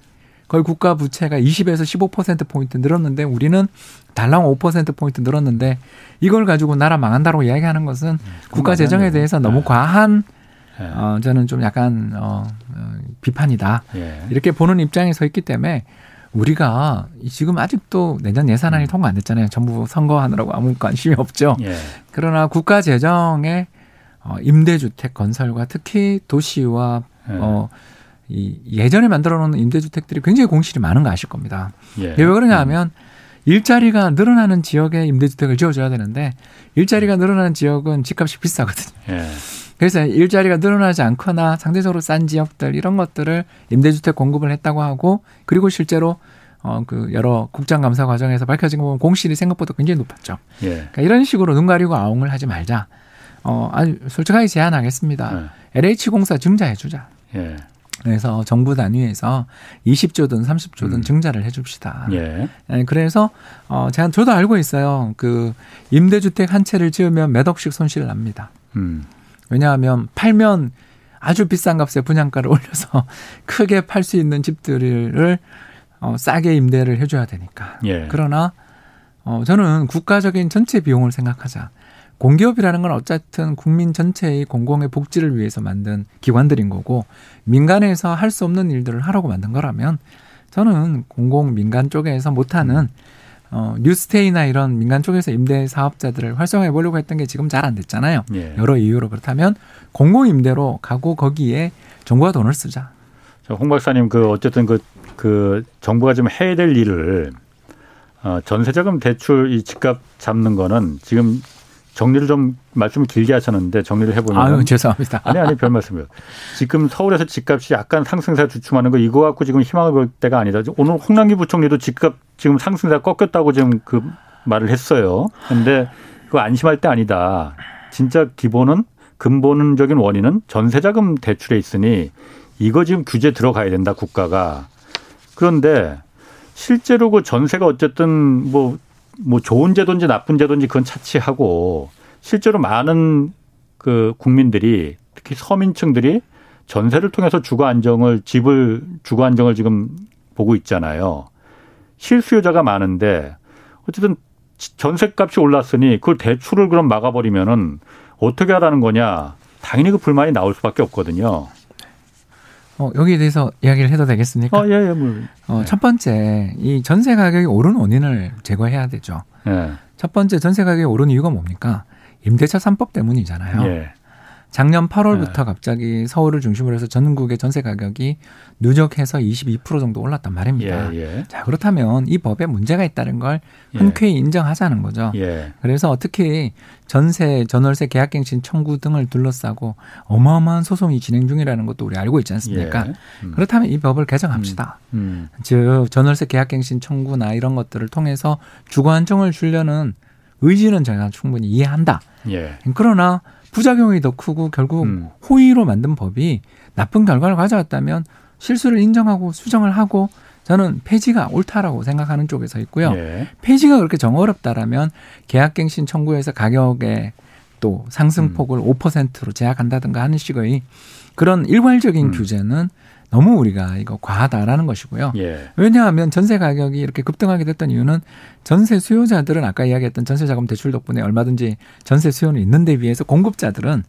거의 국가 부채가 이십에서 십오 퍼센트 포인트 늘었는데 우리는 달랑 오 퍼센트 포인트 늘었는데 이걸 가지고 나라 망한다고 이야기하는 것은 국가 재정에 대해서 너무 과한 어, 저는 좀 약간 어, 비판이다. 이렇게 보는 입장에 서 있기 때문에 우리가 지금 아직도 내년 예산안이 통과 안 됐잖아요. 전부 선거하느라고 아무 관심이 없죠. 그러나 국가 재정의 임대주택 건설과 특히 도시와 어, 이 예전에 만들어놓은 임대주택들이 굉장히 공실이 많은 거 아실 겁니다. 예. 왜 그러냐하면 일자리가 늘어나는 지역에 임대주택을 지어줘야 되는데 일자리가 늘어나는 지역은 집값이 비싸거든요. 예. 그래서 일자리가 늘어나지 않거나 상대적으로 싼 지역들 이런 것들을 임대주택 공급을 했다고 하고 그리고 실제로 어, 그 여러 국정감사 과정에서 밝혀진 거 보면 공실이 생각보다 굉장히 높았죠. 예. 그러니까 이런 식으로 눈 가리고 아웅을 하지 말자. 어, 아니, 솔직하게 제안하겠습니다. 예. 엘에이치 공사 증자해주자. 예. 그래서 정부 단위에서 이십조든 삼십조든 음. 증자를 해줍시다. 예. 그래서 어, 제가 저도 알고 있어요. 그 임대주택 한 채를 지으면 몇 억씩 손실을 납니다. 음. 왜냐하면 팔면 아주 비싼 값에 분양가를 올려서 크게 팔 수 있는 집들을 어, 싸게 임대를 해줘야 되니까. 예. 그러나 어, 저는 국가적인 전체 비용을 생각하자. 공기업이라는 건 어쨌든 국민 전체의 공공의 복지를 위해서 만든 기관들인 거고 민간에서 할 수 없는 일들을 하라고 만든 거라면 저는 공공 민간 쪽에서 못하는 어, 뉴스테이나 이런 민간 쪽에서 임대 사업자들을 활성화해 보려고 했던 게 지금 잘 안 됐잖아요. 예. 여러 이유로 그렇다면 공공 임대로 가고 거기에 정부가 돈을 쓰자. 저 홍 박사님 그 어쨌든 그, 그 정부가 좀 해야 될 일을 어, 전세자금 대출 이 집값 잡는 거는 지금 정리를 좀 말씀을 길게 하셨는데 정리를 해보면. 아유, 죄송합니다. 아니, 아니, 별 말씀이요. 지금 서울에서 집값이 약간 상승세 주춤하는 거 이거 갖고 지금 희망을 볼 때가 아니다. 오늘 홍남기 부총리도 집값 지금 상승세 꺾였다고 지금 그 말을 했어요. 그런데 그거 안심할 때 아니다. 진짜 기본은 근본적인 원인은 전세자금 대출에 있으니 이거 지금 규제 들어가야 된다, 국가가. 그런데 실제로 그 전세가 어쨌든 뭐 뭐 좋은 제도인지 나쁜 제도인지 그건 차치하고 실제로 많은 그 국민들이 특히 서민층들이 전세를 통해서 주거 안정을 집을 주거 안정을 지금 보고 있잖아요. 실수요자가 많은데 어쨌든 전세값이 올랐으니 그걸 대출을 그럼 막아버리면은 어떻게 하라는 거냐. 당연히 그 불만이 나올 수밖에 없거든요. 어, 여기에 대해서 이야기를 해도 되겠습니까? 어, 예, 예, 물. 어, 첫 번째, 이 전세 가격이 오른 원인을 제거해야 되죠. 예. 첫 번째 전세 가격이 오른 이유가 뭡니까? 임대차 삼법 때문이잖아요. 예. 작년 팔월부터 예. 갑자기 서울을 중심으로 해서 전국의 전세 가격이 누적해서 이십이 퍼센트 정도 올랐단 말입니다. 예, 예. 자, 그렇다면 이 법에 문제가 있다는 걸 흔쾌히 예. 인정하자는 거죠. 예. 그래서 특히 전세, 전월세, 계약갱신 청구 등을 둘러싸고 어마어마한 소송이 진행 중이라는 것도 우리 알고 있지 않습니까? 예. 음. 그렇다면 이 법을 개정합시다. 음. 음. 즉 전월세, 계약갱신 청구나 이런 것들을 통해서 주거 안정을 주려는 의지는 제가 충분히 이해한다. 예. 그러나 부작용이 더 크고 결국 음. 호의로 만든 법이 나쁜 결과를 가져왔다면 실수를 인정하고 수정을 하고 저는 폐지가 옳다라고 생각하는 쪽에서 있고요. 예. 폐지가 그렇게 정 어렵다라면 계약갱신 청구에서 가격의 또 상승폭을 음. 오 퍼센트로 제약한다든가 하는 식의 그런 일괄적인 음. 규제는 너무 우리가 이거 과하다라는 것이고요. 예. 왜냐하면 전세 가격이 이렇게 급등하게 됐던 이유는 전세 수요자들은 아까 이야기했던 전세자금 대출 덕분에 얼마든지 전세 수요는 있는데 비해서 공급자들은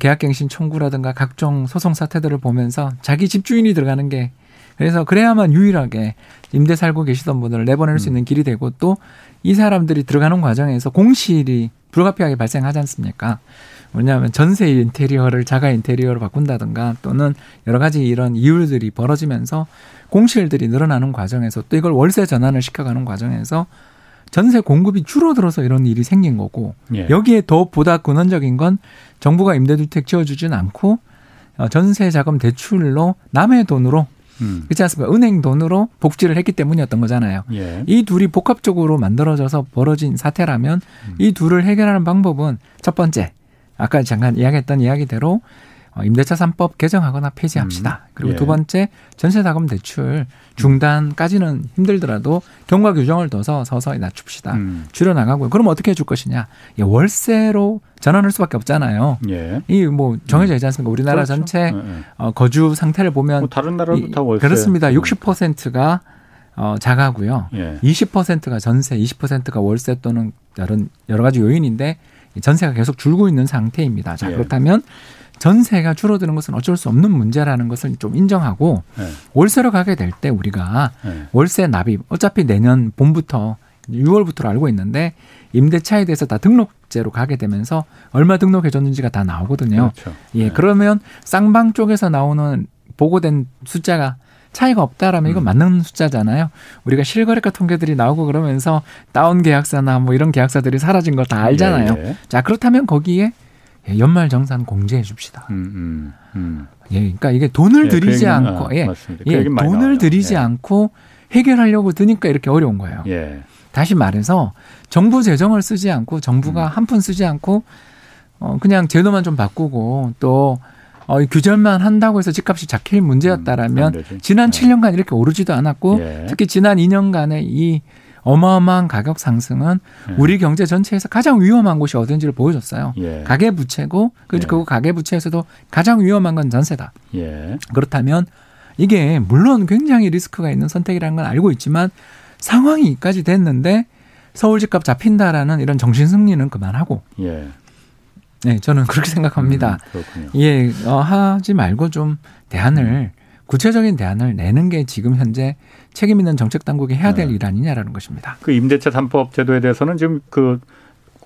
계약갱신 청구라든가 각종 소송 사태들을 보면서 자기 집주인이 들어가는 게 그래서 그래야만 유일하게 임대 살고 계시던 분들을 내보낼 수 있는 길이 되고 또 이 사람들이 들어가는 과정에서 공실이 불가피하게 발생하지 않습니까? 뭐냐면 전세 인테리어를 자가 인테리어로 바꾼다든가 또는 여러 가지 이런 이유들이 벌어지면서 공실들이 늘어나는 과정에서 또 이걸 월세 전환을 시켜가는 과정에서 전세 공급이 줄어들어서 이런 일이 생긴 거고 예. 여기에 더 보다 근원적인 건 정부가 임대주택 지어주진 않고 전세자금 대출로 남의 돈으로 음. 그렇지 않습니까? 은행 돈으로 복지를 했기 때문이었던 거잖아요. 예. 이 둘이 복합적으로 만들어져서 벌어진 사태라면 음. 이 둘을 해결하는 방법은 첫 번째 아까 잠깐 이야기했던 이야기대로 임대차 삼법 개정하거나 폐지합시다. 음. 그리고 예. 두 번째 전세자금 대출 중단까지는 힘들더라도 경과 규정을 둬서 서서히 낮춥시다. 음. 줄여나가고요. 그럼 어떻게 해줄 것이냐. 예, 월세로 전환할 수밖에 없잖아요. 예. 이 뭐 정해져 있지 않습니까? 우리나라 그렇죠. 전체 어, 거주 상태를 보면 뭐 다른 나라도 다 월세. 그렇습니다. 육십 퍼센트가 어, 자가고요. 예. 이십 퍼센트가 전세, 이십 퍼센트가 월세 또는 다른 여러 가지 요인인데 전세가 계속 줄고 있는 상태입니다. 자, 그렇다면 예. 전세가 줄어드는 것은 어쩔 수 없는 문제라는 것을 좀 인정하고 예. 월세로 가게 될 때 우리가 예. 월세 납입 어차피 내년 봄부터 유월부터로 알고 있는데 임대차에 대해서 다 등록제로 가게 되면서 얼마 등록해줬는지가 다 나오거든요. 그렇죠. 예, 예. 그러면 쌍방 쪽에서 나오는 보고된 숫자가 차이가 없다라면 이건 맞는 숫자잖아요. 우리가 실거래가 통계들이 나오고 그러면서 다운 계약사나 뭐 이런 계약사들이 사라진 걸 다 알잖아요. 예, 예. 자 그렇다면 거기에 연말정산 공제해 줍시다. 음, 음, 음. 예, 그러니까 이게 돈을 예, 들이지 그 얘기는, 않고, 아, 예, 그 예, 돈을 나와요. 들이지 예. 않고 해결하려고 드니까 이렇게 어려운 거예요. 예. 다시 말해서 정부 재정을 쓰지 않고 정부가 음. 한 푼 쓰지 않고 어, 그냥 제도만 좀 바꾸고 또 어, 이 규절만 한다고 해서 집값이 잡힐 문제였다라면 음, 지난 네. 칠 년간 이렇게 오르지도 않았고 예. 특히 지난 이 년간의 이 어마어마한 가격 상승은 예. 우리 경제 전체에서 가장 위험한 곳이 어딘지를 보여줬어요. 예. 가계부채고 그, 예. 그 가계부채에서도 가장 위험한 건 전세다. 예. 그렇다면 이게 물론 굉장히 리스크가 있는 선택이라는 건 알고 있지만 상황이 이까지 됐는데 서울 집값 잡힌다라는 이런 정신승리는 그만하고 예. 네, 저는 그렇게 생각합니다. 음, 예, 어, 하지 말고 좀 대안을 구체적인 대안을 내는 게 지금 현재 책임 있는 정책 당국이 해야 될 일 네. 아니냐라는 것입니다. 그 임대차 삼법 제도에 대해서는 지금 그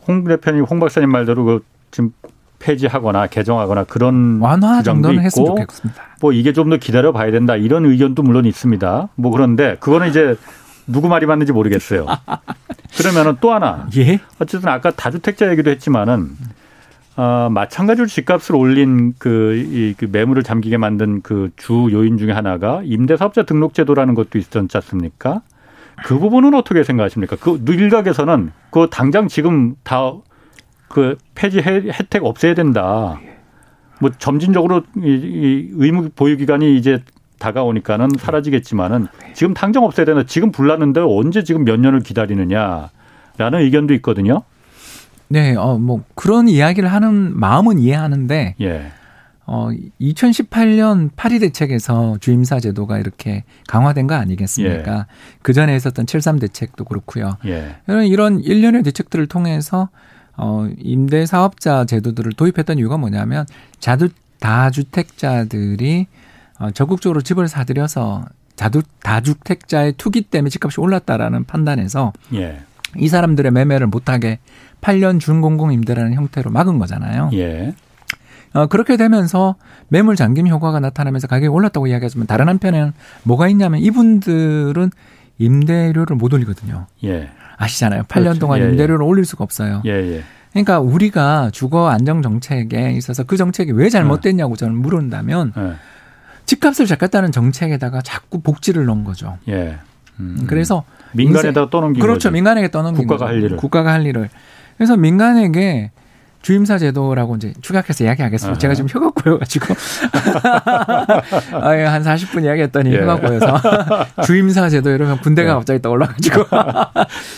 홍 대표님, 홍 박사님 말대로 그 지금 폐지하거나 개정하거나 그런 완화 정도는 했으면 좋겠습니다. 뭐 이게 좀 더 기다려 봐야 된다 이런 의견도 물론 있습니다. 뭐 그런데 그거는 이제 누구 말이 맞는지 모르겠어요. 그러면은 또 하나. 예. 어쨌든 아까 다주택자 얘기도 했지만은. 어, 마찬가지로 집값을 올린 그, 이, 그 매물을 잠기게 만든 그 주 요인 중에 하나가 임대사업자 등록제도라는 것도 있었지 않습니까? 그 부분은 어떻게 생각하십니까? 그 일각에서는 그 당장 지금 다 그 폐지 혜택 없애야 된다. 뭐 점진적으로 이, 이 의무 보유 기간이 이제 다가오니까는 사라지겠지만은 지금 당장 없애야 된다. 지금 불났는데 언제 지금 몇 년을 기다리느냐라는 의견도 있거든요. 네, 어, 뭐, 그런 이야기를 하는 마음은 이해하는데, 예. 어, 이천십팔 년 파리 대책에서 주임사 제도가 이렇게 강화된 거 아니겠습니까? 예. 그 전에 있었던 칠삼 대책도 그렇고요. 예. 이런, 이런 일련의 대책들을 통해서, 어, 임대 사업자 제도들을 도입했던 이유가 뭐냐면, 자주, 다주택자들이, 어, 적극적으로 집을 사들여서 자주, 다주택자의 투기 때문에 집값이 올랐다라는 판단에서, 예. 이 사람들의 매매를 못하게 팔 년 준공공임대라는 형태로 막은 거잖아요. 예. 어, 그렇게 되면서 매물 잠김 효과가 나타나면서 가격이 올랐다고 이야기하지만 다른 한편에는 뭐가 있냐면 이분들은 임대료를 못 올리거든요. 예. 아시잖아요. 팔 년 그렇죠. 동안 예, 예. 임대료를 올릴 수가 없어요. 예, 예. 그러니까 우리가 주거 안정 정책에 있어서 그 정책이 왜 잘못됐냐고 저는 물은다면 예. 집값을 잡겠다는 정책에다가 자꾸 복지를 넣은 거죠. 예. 음. 그래서 민간에다가 떠넘긴 그렇죠. 거죠. 그렇죠. 민간에게 떠넘긴 국가가 거죠. 할 일을. 국가가 할 일을. 그래서 민간에게 주임사 제도라고 이제 축약해서 이야기하겠습니다. 아하. 제가 지금 혀가 꼬여가지고 한 사십 분 이야기했더니 예. 혀가 꼬여서 주임사 제도 이러면 군대가 예. 갑자기 떠올라가지고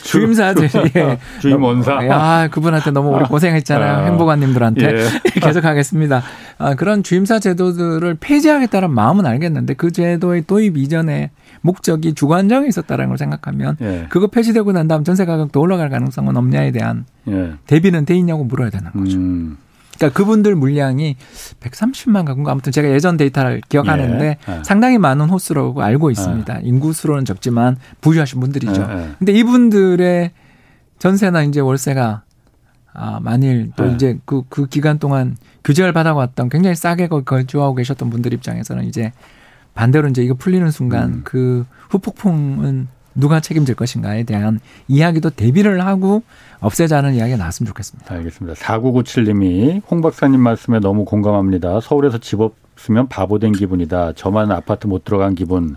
주임사 제도 예. 주임원사 아 그분한테 너무 오래 고생했잖아요. 아. 행복한님들한테 예. 계속 하겠습니다. 아, 그런 주임사 제도들을 폐지하겠다는 마음은 알겠는데 그 제도의 도입 이전에 목적이 주거안정에 있었다는 걸 생각하면 예. 그거 폐지되고 난 다음 전세 가격도 올라갈 가능성은 없냐에 대한 예. 대비는 돼 있냐고 물어야 되는 거죠. 음. 그러니까 그분들 물량이 백삼십만 가구인가 아무튼 제가 예전 데이터를 기억하는데 예. 예. 상당히 많은 호수라고 알고 있습니다. 예. 인구수로는 적지만 부유하신 분들이죠. 예. 예. 근데 이분들의 전세나 이제 월세가 아, 만일 또 예. 이제 그, 그 기간 동안 규제를 받아왔던 굉장히 싸게 거주하고 계셨던 분들 입장에서는 이제 반대로 이제 이거 풀리는 순간 음. 그 후폭풍은 누가 책임질 것인가에 대한 이야기도 대비를 하고 없애자는 이야기가 나왔으면 좋겠습니다. 알겠습니다. 사구구칠 님이 홍 박사님 말씀에 너무 공감합니다. 서울에서 집 없으면 바보 된 기분이다. 저만 아파트 못 들어간 기분.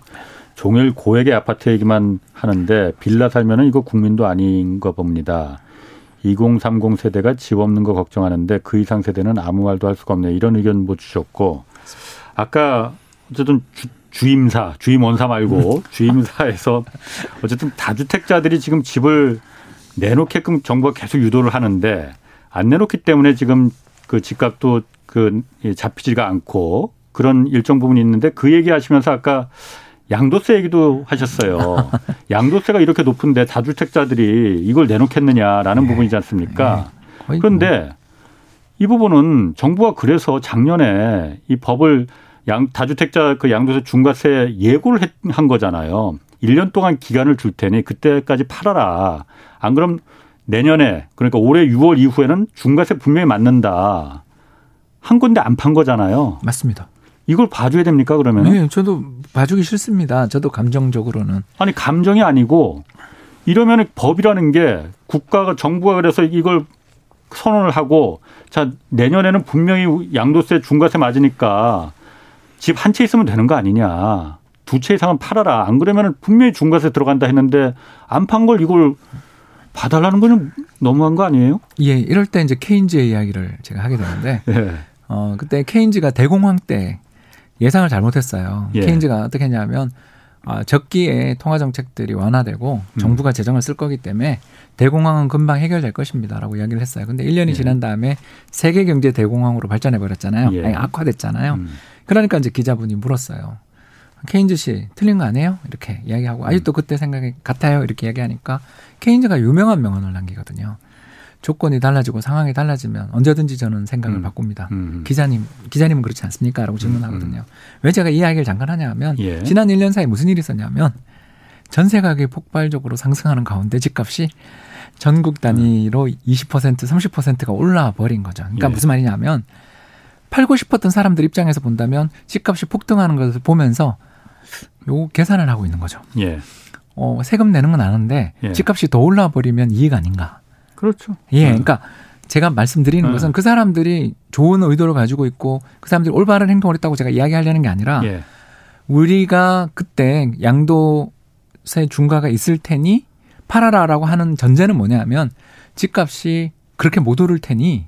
종일 고액의 아파트 얘기만 하는데 빌라 살면은 이거 국민도 아닌 거 봅니다. 이공삼공 세대가 집 없는 거 걱정하는데 그 이상 세대는 아무 말도 할 수가 없네요. 이런 의견 뭐 주셨고 아까 어쨌든 주, 주임사, 주임원사 말고 주임사에서 어쨌든 다주택자들이 지금 집을 내놓게끔 정부가 계속 유도를 하는데 안 내놓기 때문에 지금 그 집값도 그 잡히지가 않고 그런 일정 부분이 있는데 그 얘기하시면서 아까 양도세 얘기도 하셨어요. 양도세가 이렇게 높은데 다주택자들이 이걸 내놓겠느냐라는 네. 부분이지 않습니까? 네. 그런데 이 부분은 정부가 그래서 작년에 이 법을 양, 다주택자 그 양도세 중과세 예고를 했, 한 거잖아요. 일 년 동안 기간을 줄 테니 그때까지 팔아라. 안 그럼 내년에 그러니까 올해 유월 이후에는 중과세 분명히 맞는다. 한 건데 안 판 거잖아요. 맞습니다. 이걸 봐줘야 됩니까 그러면? 네. 저도 봐주기 싫습니다. 저도 감정적으로는. 아니 감정이 아니고 이러면 법이라는 게 국가가 정부가 그래서 이걸 선언을 하고 자 내년에는 분명히 양도세 중과세 맞으니까 집 한 채 있으면 되는 거 아니냐. 두 채 이상은 팔아라. 안 그러면 분명히 중과세 들어간다 했는데 안 판 걸 이걸 봐달라는 거는 너무한 거 아니에요? 예. 이럴 때 이제 케인즈의 이야기를 제가 하게 되는데 예. 어, 그때 케인즈가 대공황 때 예상을 잘못했어요. 예. 케인즈가 어떻게 했냐면 아, 적기에 통화정책들이 완화되고 음. 정부가 재정을 쓸 거기 때문에 대공황은 금방 해결될 것입니다 라고 이야기를 했어요. 근데 일 년이 예. 지난 다음에 세계 경제 대공황으로 발전해버렸잖아요. 예. 아니, 악화됐잖아요. 음. 그러니까 이제 기자분이 물었어요. 케인즈 씨 틀린 거 아니에요? 이렇게 이야기하고 아직도 그때 생각이 같아요. 이렇게 이야기하니까 케인즈가 유명한 명언을 남기거든요. 조건이 달라지고 상황이 달라지면 언제든지 저는 생각을 음. 바꿉니다. 음. 기자님, 기자님은 그렇지 않습니까? 라고 질문하거든요. 음. 왜 제가 이 이야기를 잠깐 하냐 하면 예. 지난 일 년 사이 무슨 일이 있었냐면 전세 가격이 폭발적으로 상승하는 가운데 집값이 전국 단위로 음. 이십 퍼센트, 삼십 퍼센트가 올라와 버린 거죠. 그러니까 예. 무슨 말이냐면 팔고 싶었던 사람들 입장에서 본다면 집값이 폭등하는 것을 보면서 요 계산을 하고 있는 거죠. 예. 어, 세금 내는 건 아는데 예. 집값이 더 올라 버리면 이익 아닌가. 그렇죠. 예. 네. 그러니까 제가 말씀드리는 네. 것은 그 사람들이 좋은 의도를 가지고 있고 그 사람들이 올바른 행동을 했다고 제가 이야기하려는 게 아니라 예. 우리가 그때 양도세 중과가 있을 테니 팔아라라고 하는 전제는 뭐냐면 집값이 그렇게 못 오를 테니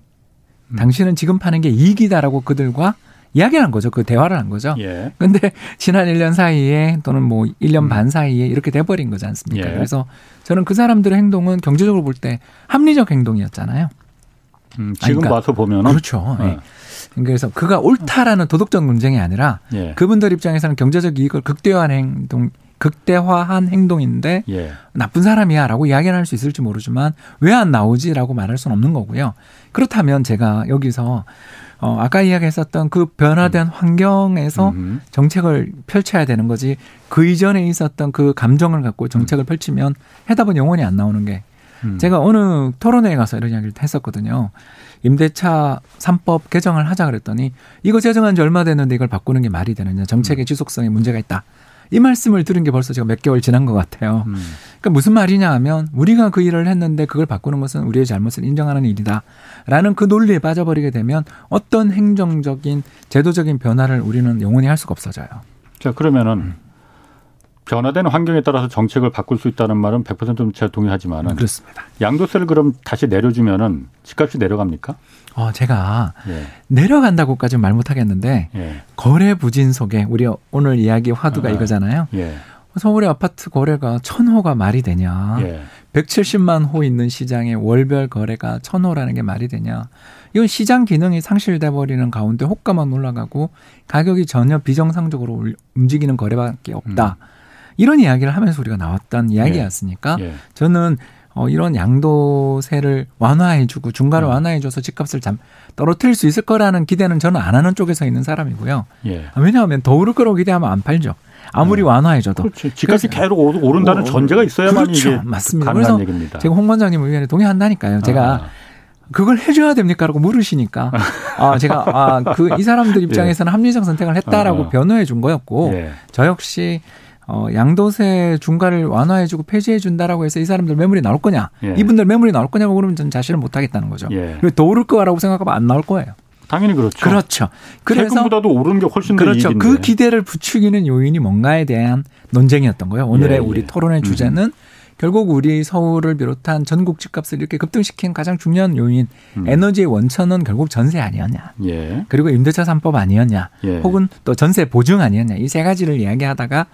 음. 당신은 지금 파는 게 이익이다라고 그들과 이야기를 한 거죠. 그 대화를 한 거죠. 그런데 예. 지난 일 년 사이에 또는 뭐 일 년 음. 반 사이에 이렇게 돼버린 거지 않습니까? 예. 그래서 저는 그 사람들의 행동은 경제적으로 볼 때 합리적 행동이었잖아요. 음, 지금 그러니까, 와서 보면. 그렇죠. 예. 예. 그래서 그가 옳다라는 도덕적 논쟁이 아니라 예. 그분들 입장에서는 경제적 이익을 극대화한 행동, 극대화한 행동인데 예. 나쁜 사람이야 라고 이야기를 할 수 있을지 모르지만 왜 안 나오지 라고 말할 수는 없는 거고요. 그렇다면 제가 여기서 어, 아까 이야기했었던 그 변화된 음. 환경에서 음흠. 정책을 펼쳐야 되는 거지 그 이전에 있었던 그 감정을 갖고 정책을 음. 펼치면 해답은 영원히 안 나오는 게 음. 제가 어느 토론회에 가서 이런 이야기를 했었거든요. 임대차 삼 법 개정을 하자 그랬더니 이거 제정한 지 얼마 됐는데 이걸 바꾸는 게 말이 되느냐. 정책의 지속성에 문제가 있다. 이 말씀을 들은 게 벌써 제가 몇 개월 지난 것 같아요. 음. 그러니까 무슨 말이냐 하면 우리가 그 일을 했는데 그걸 바꾸는 것은 우리의 잘못을 인정하는 일이다라는 그 논리에 빠져버리게 되면 어떤 행정적인 제도적인 변화를 우리는 영원히 할 수가 없어져요. 자 그러면은 음. 변화되는 환경에 따라서 정책을 바꿀 수 있다는 말은 백 퍼센트 제가 동의하지만은 그렇습니다. 양도세를 그럼 다시 내려주면은 집값이 내려갑니까? 어, 제가 예. 내려간다고까지는 말 못하겠는데 예. 거래 부진 속에 우리 오늘 이야기 화두가 아, 이거잖아요. 예. 서울의 아파트 거래가 천 호가 말이 되냐. 예. 백칠십만 호 있는 시장에 월별 거래가 천 호라는 게 말이 되냐. 이건 시장 기능이 상실돼 버리는 가운데 호가만 올라가고 가격이 전혀 비정상적으로 움직이는 거래밖에 없다. 음. 이런 이야기를 하면서 우리가 나왔던 이야기였으니까 예. 예. 저는 어, 이런 양도세를 완화해주고 중과를 음. 완화해줘서 집값을 잠 떨어뜨릴 수 있을 거라는 기대는 저는 안 하는 쪽에서 있는 사람이고요. 예. 왜냐하면 더 오를 거라고 기대하면 안 팔죠. 아무리 음. 완화해줘도. 그렇지. 집값이 계속 오른다는 어, 전제가 있어야만 그렇죠. 이게 맞습니다. 가능한 얘기입니다. 제가 홍 원장님 의견에 동의한다니까요. 제가 아. 그걸 해줘야 됩니까라고 물으시니까 아, 제가 아, 그 이 사람들 입장에서는 예. 합리적 선택을 했다라고 아. 변호해 준 거였고 예. 저 역시 어, 양도세 중과를 완화해주고 폐지해준다라고 해서 이 사람들 매물이 나올 거냐. 예. 이분들 매물이 나올 거냐고 그러면 저는 자신을 못하겠다는 거죠. 예. 더 오를 거라고 생각하면 안 나올 거예요. 당연히 그렇죠. 그렇죠. 그래서 세금보다도 오르는 게 훨씬 더 그렇죠. 이익인데. 그 기대를 부추기는 요인이 뭔가에 대한 논쟁이었던 거예요. 오늘의 예, 우리 예. 토론의 주제는 음. 결국 우리 서울을 비롯한 전국 집값을 이렇게 급등시킨 가장 중요한 요인 음. 에너지의 원천은 결국 전세 아니었냐. 예. 그리고 임대차 삼법 아니었냐. 예. 혹은 또 전세 보증 아니었냐. 이 세 가지를 이야기하다가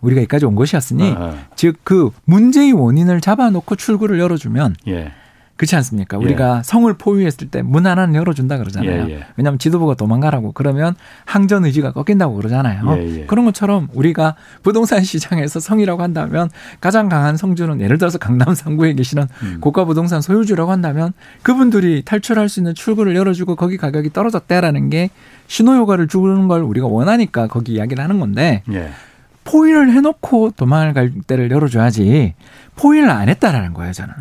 우리가 여기까지 온 것이었으니 아, 아. 즉 그 문제의 원인을 잡아놓고 출구를 열어주면 예. 그렇지 않습니까? 우리가 예. 성을 포위했을 때 문 하나는 열어준다 그러잖아요. 예, 예. 왜냐하면 지도부가 도망가라고 그러면 항전 의지가 꺾인다고 그러잖아요. 예, 예. 그런 것처럼 우리가 부동산 시장에서 성이라고 한다면 가장 강한 성주는 예를 들어서 강남 삼 구에 계시는 음. 고가 부동산 소유주라고 한다면 그분들이 탈출할 수 있는 출구를 열어주고 거기 가격이 떨어졌다라는 게 신호효과를 주는 걸 우리가 원하니까 거기 이야기를 하는 건데 예. 포위를 해놓고 도망갈 때를 열어줘야지 포위를 안 했다라는 거예요. 저는.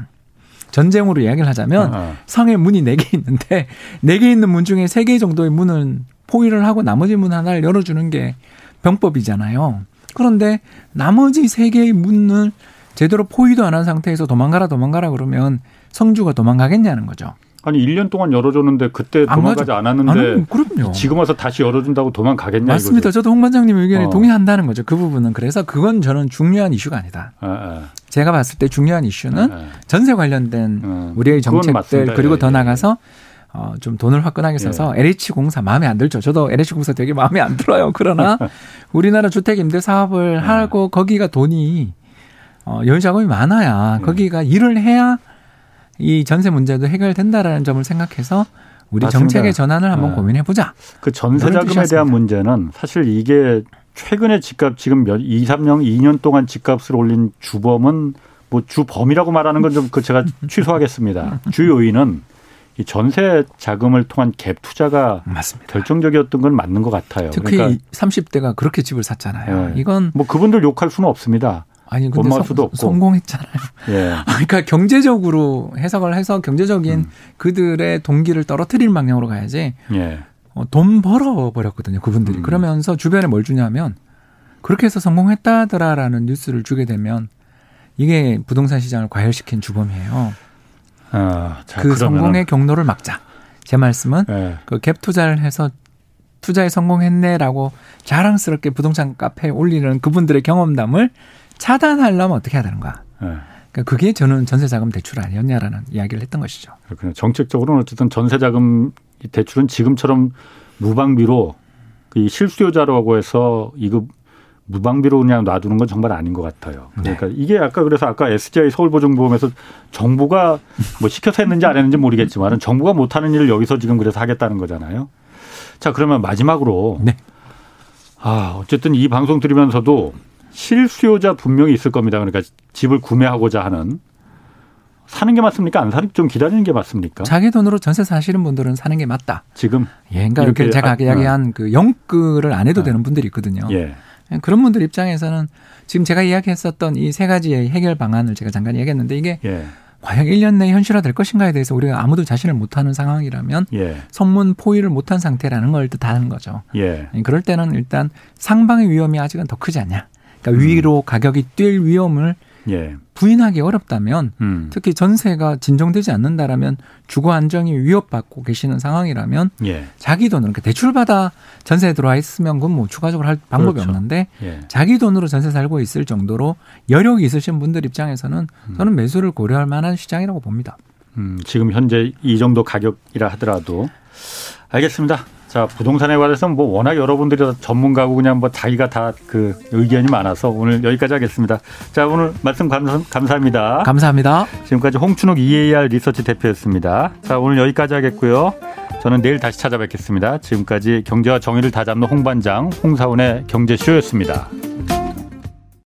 전쟁으로 이야기를 하자면 아, 아. 성에 문이 네 개 있는데 네 개 있는 문 중에 세 개 정도의 문은 포위를 하고 나머지 문 하나를 열어주는 게 병법이잖아요. 그런데 나머지 세 개의 문을 제대로 포위도 안 한 상태에서 도망가라 도망가라 그러면 성주가 도망가겠냐는 거죠. 아니 일 년 동안 열어줬는데 그때 도망가지 안 않았는데 그럼요. 지금 와서 다시 열어준다고 도망가겠냐 맞습니다. 이거죠. 저도 홍 반장님 의견에 어. 동의한다는 거죠. 그 부분은. 그래서 그건 저는 중요한 이슈가 아니다. 아, 아. 제가 봤을 때 중요한 이슈는 아, 아. 전세 관련된 아, 우리의 정책들 그리고 예, 더 예, 나가서 어, 좀 돈을 화끈하게 써서 예. 엘에이치 공사 마음에 안 들죠. 저도 엘에이치 공사 되게 마음에 안 들어요. 그러나 우리나라 주택임대사업을 아. 하고 거기가 돈이 어, 여유자금이 많아야 음. 거기가 일을 해야 이 전세 문제도 해결된다라는 점을 생각해서 우리 맞습니다. 정책의 전환을 한번 네. 고민해보자. 그 전세 자금에 대한 문제는 사실 이게 최근에 집값 지금 몇 이, 삼 년, 이 년 동안 집값을 올린 주범은 뭐 주범이라고 말하는 건 좀 그 제가 취소하겠습니다. 주 요인은 이 전세 자금을 통한 갭 투자가 맞습니다. 결정적이었던 건 맞는 것 같아요. 특히 그러니까 삼십 대가 그렇게 집을 샀잖아요. 네. 이건 뭐 그분들 욕할 수는 없습니다. 아니 근데 성, 수도 없고. 성공했잖아요. 예. 그러니까 경제적으로 해석을 해서 경제적인 음. 그들의 동기를 떨어뜨릴 방향으로 가야지. 예. 어, 돈 벌어 버렸거든요, 그분들이. 음. 그러면서 주변에 뭘 주냐면 그렇게 해서 성공했다더라라는 뉴스를 주게 되면 이게 부동산 시장을 과열시킨 주범이에요. 아, 자, 그 그러면은. 성공의 경로를 막자. 제 말씀은 예. 그 갭 투자를 해서. 투자에 성공했네라고 자랑스럽게 부동산 카페에 올리는 그분들의 경험담을 차단하려면 어떻게 해야 되는가. 네. 그러니까 그게 저는 전세자금 대출 아니었냐라는 이야기를 했던 것이죠. 그렇군요. 정책적으로는 어쨌든 전세자금 대출은 지금처럼 무방비로 그 실수요자라고 해서 이거 무방비로 그냥 놔두는 건 정말 아닌 것 같아요. 그러니까 네. 이게 아까 그래서 아까 에스지아이 서울보증보험에서 정부가 뭐 시켜서 했는지 안 했는지 모르겠지만 정부가 못하는 일을 여기서 지금 그래서 하겠다는 거잖아요. 자, 그러면 마지막으로. 네. 아, 어쨌든 이 방송 들으면서도 실수요자 분명히 있을 겁니다. 그러니까 집을 구매하고자 하는. 사는 게 맞습니까? 안 사는, 좀 기다리는 게 맞습니까? 자기 돈으로 전세 사시는 분들은 사는 게 맞다. 지금? 예, 그러니까 이렇게, 이렇게 제가 아, 이야기한 아, 그 영끌을 안 해도 아, 되는 분들이 있거든요. 예. 그런 분들 입장에서는 지금 제가 이야기했었던 이 세 가지의 해결 방안을 제가 잠깐 이야기했는데 이게. 예. 과연 일 년 내에 현실화될 것인가에 대해서 우리가 아무도 자신을 못하는 상황이라면 예. 선문 포위를 못한 상태라는 걸 뜻하는 거죠. 예. 그럴 때는 일단 상방의 위험이 아직은 더 크지 않냐. 그러니까 음. 위로 가격이 뛸 위험을 예. 부인하기 어렵다면 음. 특히 전세가 진정되지 않는다라면 주거 안정이 위협받고 계시는 상황이라면 예. 자기 돈으로 그러니까 대출받아 전세에 들어와 있으면 그건 뭐 추가적으로 할 방법이 그렇죠. 없는데 예. 자기 돈으로 전세 살고 있을 정도로 여력이 있으신 분들 입장에서는 음. 저는 매수를 고려할 만한 시장이라고 봅니다. 음, 지금 현재 이 정도 가격이라 하더라도 알겠습니다. 자, 부동산에 관해서는 뭐 워낙 여러분들이 전문가고 그냥 뭐 자기가 다 그 의견이 많아서 오늘 여기까지 하겠습니다. 자, 오늘 말씀 감사, 감사합니다. 감사합니다. 지금까지 홍춘욱 이에이아르 리서치 대표였습니다. 자, 오늘 여기까지 하겠고요. 저는 내일 다시 찾아뵙겠습니다. 지금까지 경제와 정의를 다잡는 홍반장 홍사훈의 경제쇼였습니다.